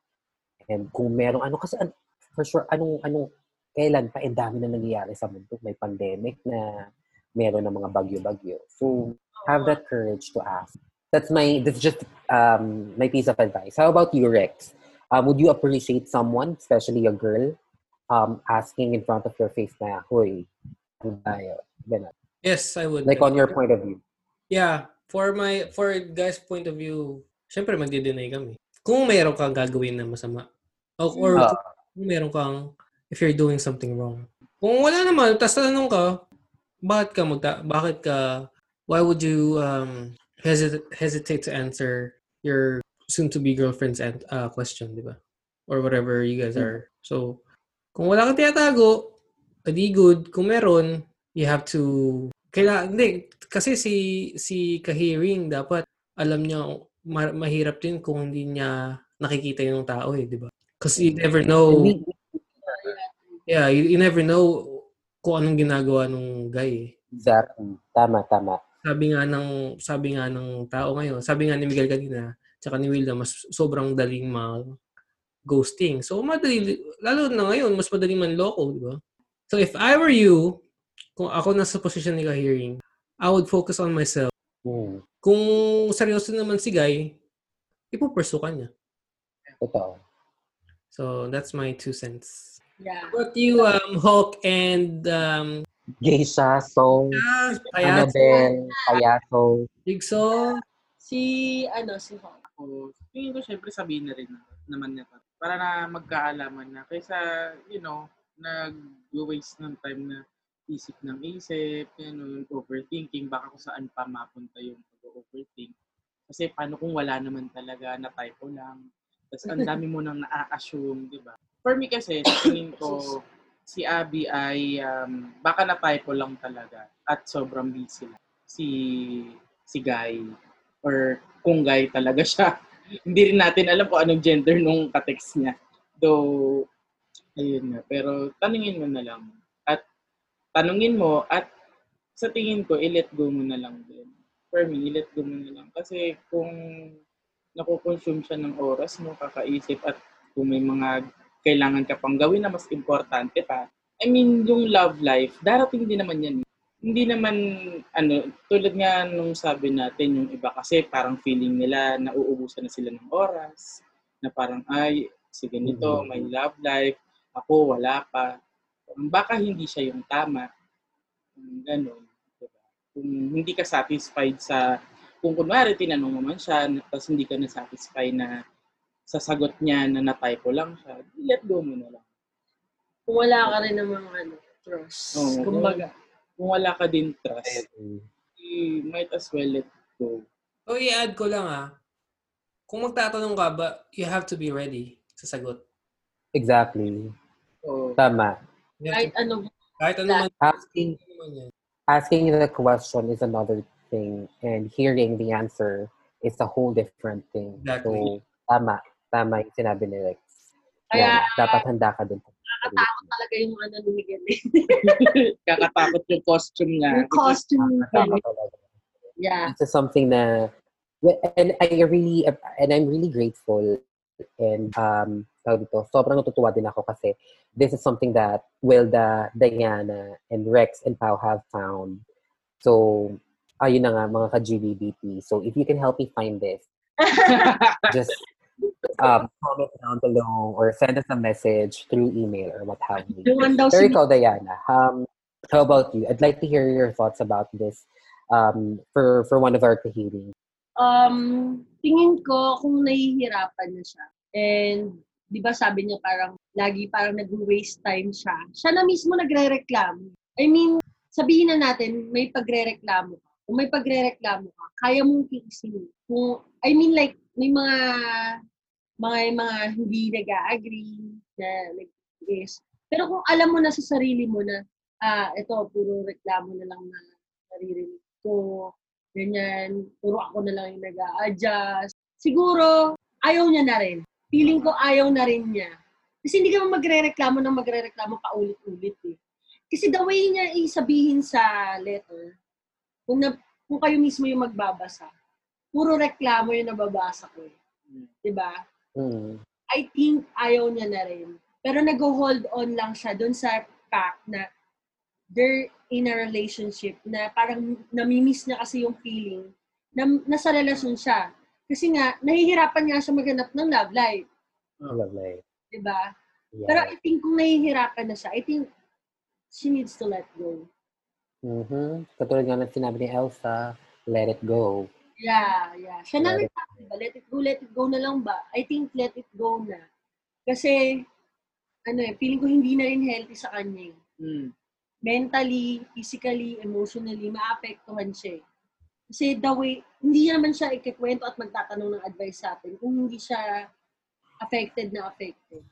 And kung merong ano, kasi for sure, anong, anong, kailan pa, ang dami na nangyayari sa mundo. May pandemic na meron ng mga bagyo-bagyo. So, have that courage to ask. That's my, that's just um, my piece of advice. How about you, Rex? Um, would you appreciate someone, especially a girl, um, asking in front of your face na, hoy, ano tayo? Yes, I would. Like on your point of view. Yeah. For my, for guys' point of view, syempre magdi-deny kami. Kung mayroon kang gagawin na masama. O, or uh, kung mayroon kang, if you're doing something wrong. Kung wala naman, tas tanong ka, bakit ka magta, bakit ka, why would you um, hesitate, hesitate to answer your soon-to-be girlfriend's and, uh, question, di ba? Or whatever you guys are. So, kung wala kang tiyatago, adi good. Kung meron, you have to, kaya hindi, kasi si si Ka-hearing dapat alam niya ma- mahirap din kung hindi niya nakikita yung tao eh, di ba? Because you never know. Yeah, you, you never know kung anong ginagawa nung guy eh. Exactly. Tama, tama. Sabi nga ng sabi nga ng tao ngayon, sabi nga ni Miguel kanina, tsaka ni Will na mas sobrang daling mag-ghosting. So madali, lalo na ngayon, mas madaling manloko, di ba? So if I were you, kung ako nasa position ni Ka-hearing, I would focus on myself. Mm. Kung seryoso naman si Guy, ipupursue ka niya. Totoo. So, that's my two cents. Yeah. What you, um, Hulk and, um... Geisha, Song, yeah, Annabelle, Payaso, Jigsaw. Si, ano, si Hulk. So, tingin ko, syempre, sabihin na rin naman niya pa. Para na magkaalaman na. Kaysa, you know, nag-waste ng time na isip ng isip, yan, yung overthinking, baka kung saan pa mapunta yung pag-overthink. Kasi paano kung wala naman talaga, na-type ko lang. Tapos ang dami mo nang na-assume, di ba? For me kasi, tingin ko, si Abby ay um, baka na-type ko lang talaga at sobrang busy lang. Si, si Guy, or kung Guy talaga siya. Hindi rin natin alam kung anong gender nung ka-text niya. Though, ayun na. Pero tanungin mo na lang. Tanungin mo at sa tingin ko, i-let go mo na lang din. For me, i-let go mo na lang. Kasi kung nakukonsume siya ng oras mo, kakaisip at kung may mga kailangan ka pang gawin na mas importante pa, I mean, yung love life, darating din naman yan. Hindi naman, ano, tulad nga nung sabi natin, yung iba kasi parang feeling nila, nauubusan na sila ng oras, na parang, ay, si ganito, may love life, ako, wala pa. Baka hindi siya yung tama. Ganun. Diba? Kung hindi ka satisfied sa, kung kunwari tinanong mo man siya, tapos hindi ka na-satisfied na sa sagot niya na na-typo lang siya, let go mo na lang. Kung wala ka rin ng mga ano, trust. Oh, kung, baga, kung wala ka din trust, you might as well let go. O oh, i-add ko lang ah, kung magtatanong ka ba, you have to be ready sa sagot. Exactly. Oh. Tama. Kahit ano. Kahit ano man. Asking, asking the question is another thing and hearing the answer is a whole different thing. Exactly. So, tama. Tama yung sinabi ni Rex. Kaya, yeah, dapat handa ka din. Kakatakot talaga yung ano ni Miguel. Kakatakot yung costume nga. Yung costume. Yeah. It's something na, and I really, and I'm really grateful and um, dito, sobrang natutuwa din ako kasi this is something that Wilda, Diana, and Rex and Pao have found. So, ayun na nga, mga ka-G B B T. So, if you can help me find this, just um, comment down below or send us a message through email or what have you. Pero ikaw, Diana, um, how about you? I'd like to hear your thoughts about this um, for, for one of our ka-hearings. Um, tingin ko kung nahihirapan na siya. And, di ba sabi niya parang, lagi parang nag-waste time siya. Siya na mismo nagre-reklamo. I mean, sabihin na natin, may pagre-reklamo ka. Kung may pagre-reklamo ka, kaya mong tiisin. Kung, I mean like, may mga, mga, mga hindi nag-agree na nag-guess. Pero kung alam mo na sa sarili mo na, ah, ito, puro reklamo na lang na naririnig ko. Ganyan, puro ako na lang yung nag-a-adjust. Siguro, ayaw niya na rin. Feeling ko ayaw na rin niya. Kasi hindi ka magre-reklamo ng magre-reklamo paulit-ulit eh. Kasi the way niya isabihin sa letter, kung, na, kung kayo mismo yung magbabasa, puro reklamo yung nababasa ko eh. Diba? Mm. I think ayaw niya na rin. Pero nag-hold on lang siya dun sa fact na they're in a relationship na parang namimiss niya kasi yung feeling na nasa relasyon siya. Kasi nga, nahihirapan nga siya maghanap ng love life. Oh, love life. Diba? Yeah. Pero I think kung nahihirapan na siya, I think she needs to let go. Mm-hmm. Katulad nga ng sinabi ni Elsa, let it go. Yeah, yeah. Siya na nagsabi ba? Let it go, let it go na lang ba? I think let it go na. Kasi, ano eh, feeling ko hindi na rin healthy sa kanya eh. Mm. Mentally, physically, emotionally, maapektuhan siya. Kasi the way, hindi naman siya ikikwento at magtatanong ng advice sa atin kung hindi siya affected na affected.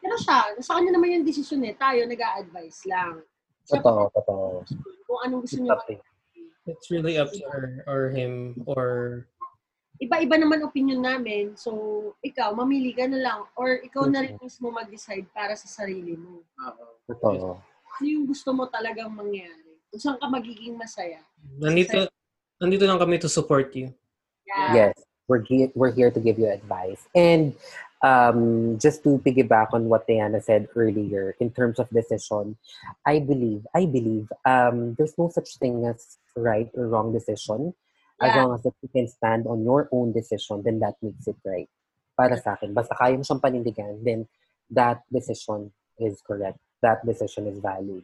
Pero siya, nasa kanya naman yung desisyon eh. Tayo, nag-a-advise lang. Siya, totoo, kung totoo. Kung anong gusto niyo. It's really up to her or him or... Iba-iba naman opinion namin. So, ikaw, mamili ka na lang. Or ikaw na rin mismo mag-decide para sa sarili mo. Totoo. Ano yung gusto mo talagang mangyari? Kung saan ka magiging masaya? Nandito, nandito lang kami to support you. Yeah. Yes. We're, ge- we're here to give you advice. And um, just to piggyback on what Diana said earlier, in terms of decision, I believe, I believe, um, there's no such thing as right or wrong decision. Yeah. As long as you can stand on your own decision, then that makes it right. Para sa akin. Basta kaya mo siyang panindigan, then that decision is correct. That decision is valid.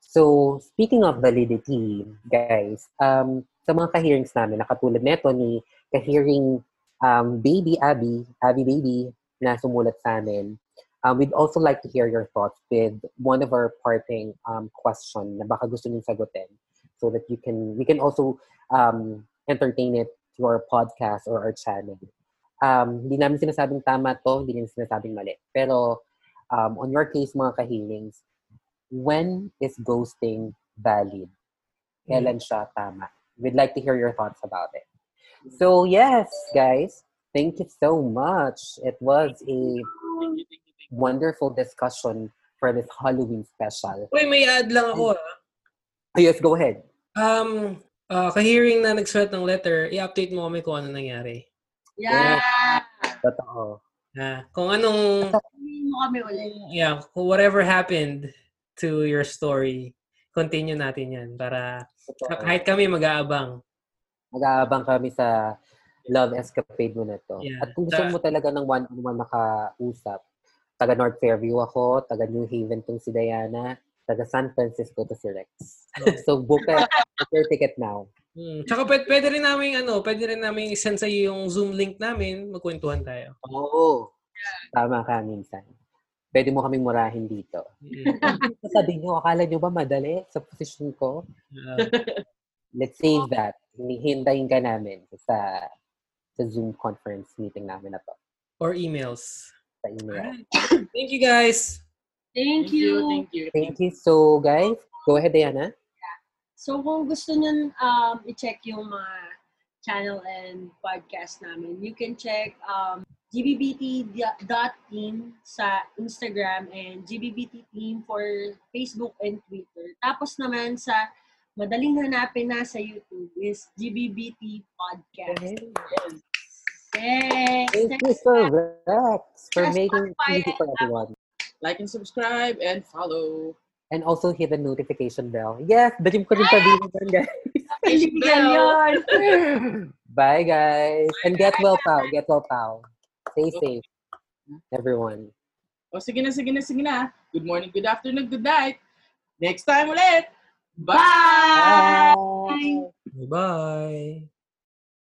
So, speaking of validity, guys, um, sa mga ka-hearings namin, nakatulad neto ni ka-hearing um, Baby Abby, Abby Baby, na sumulat sa amin, um, we'd also like to hear your thoughts with one of our parting um, question na baka gusto niyong sagutin so that you can, we can also um, entertain it through our podcast or our channel. Um, hindi namin sinasabing tama to, hindi namin sinasabing mali. Pero, Um, on your case, mga ka-hearings, when is ghosting valid? Kailan siya tama? We'd like to hear your thoughts about it. So, yes, guys, thank you so much. It was a wonderful discussion for this Halloween special. Uy, may add lang ako, ha? Yes, go ahead. Um, uh, ka-hearing na nagsulat ng letter, i-update mo kami kung ano nangyari. Yeah! yeah. Totoo. Uh, kung anong... Yeah, whatever happened to your story, continue natin yan para kahit kami mag-aabang. Mag-aabang kami sa love escapade mo na to. Yeah. At kung gusto mo talaga ng one-on-one makausap, taga North Fairview ako, taga New Haven tong si Diana, taga San Francisco to si Rex. So book, it, book your ticket now. Hmm. Tsaka pwede, pwede rin namin ano, pwede rin namin i-send sa iyo yung Zoom link namin, magkwentuhan tayo. Oo. Tama ka minsan. Pwede mo kaming murahin dito. Mm-hmm. Sabi nyo, akala nyo ba madali sa position ko? Yeah. Let's save that. Hihintayin ka namin sa, sa Zoom conference meeting namin na to. Or emails. Sa email. Right. Thank you, guys. Thank, Thank you. you. Thank you. Thank you. So, guys, go ahead, Diana. Yeah. So, kung gusto nyo um, i-check yung mga channel and podcast namin, you can check um, G B B T dot team sa Instagram and G B B T team for Facebook and Twitter. Tapos naman sa madaling hanapin na sa YouTube is G B B T Podcast. Yes. Yes. Thank you so much for making it easy for everyone. Like and subscribe and follow. And also hit the notification bell. Yes, dream ko rin sabihin ko guys. Notification bell. Bye, guys. And get well, pal. Get well, pal. Stay safe, everyone. O oh, sige na, sige na, sige na. Good morning, good afternoon, good night. Next time ulit. Bye! Bye! Bye!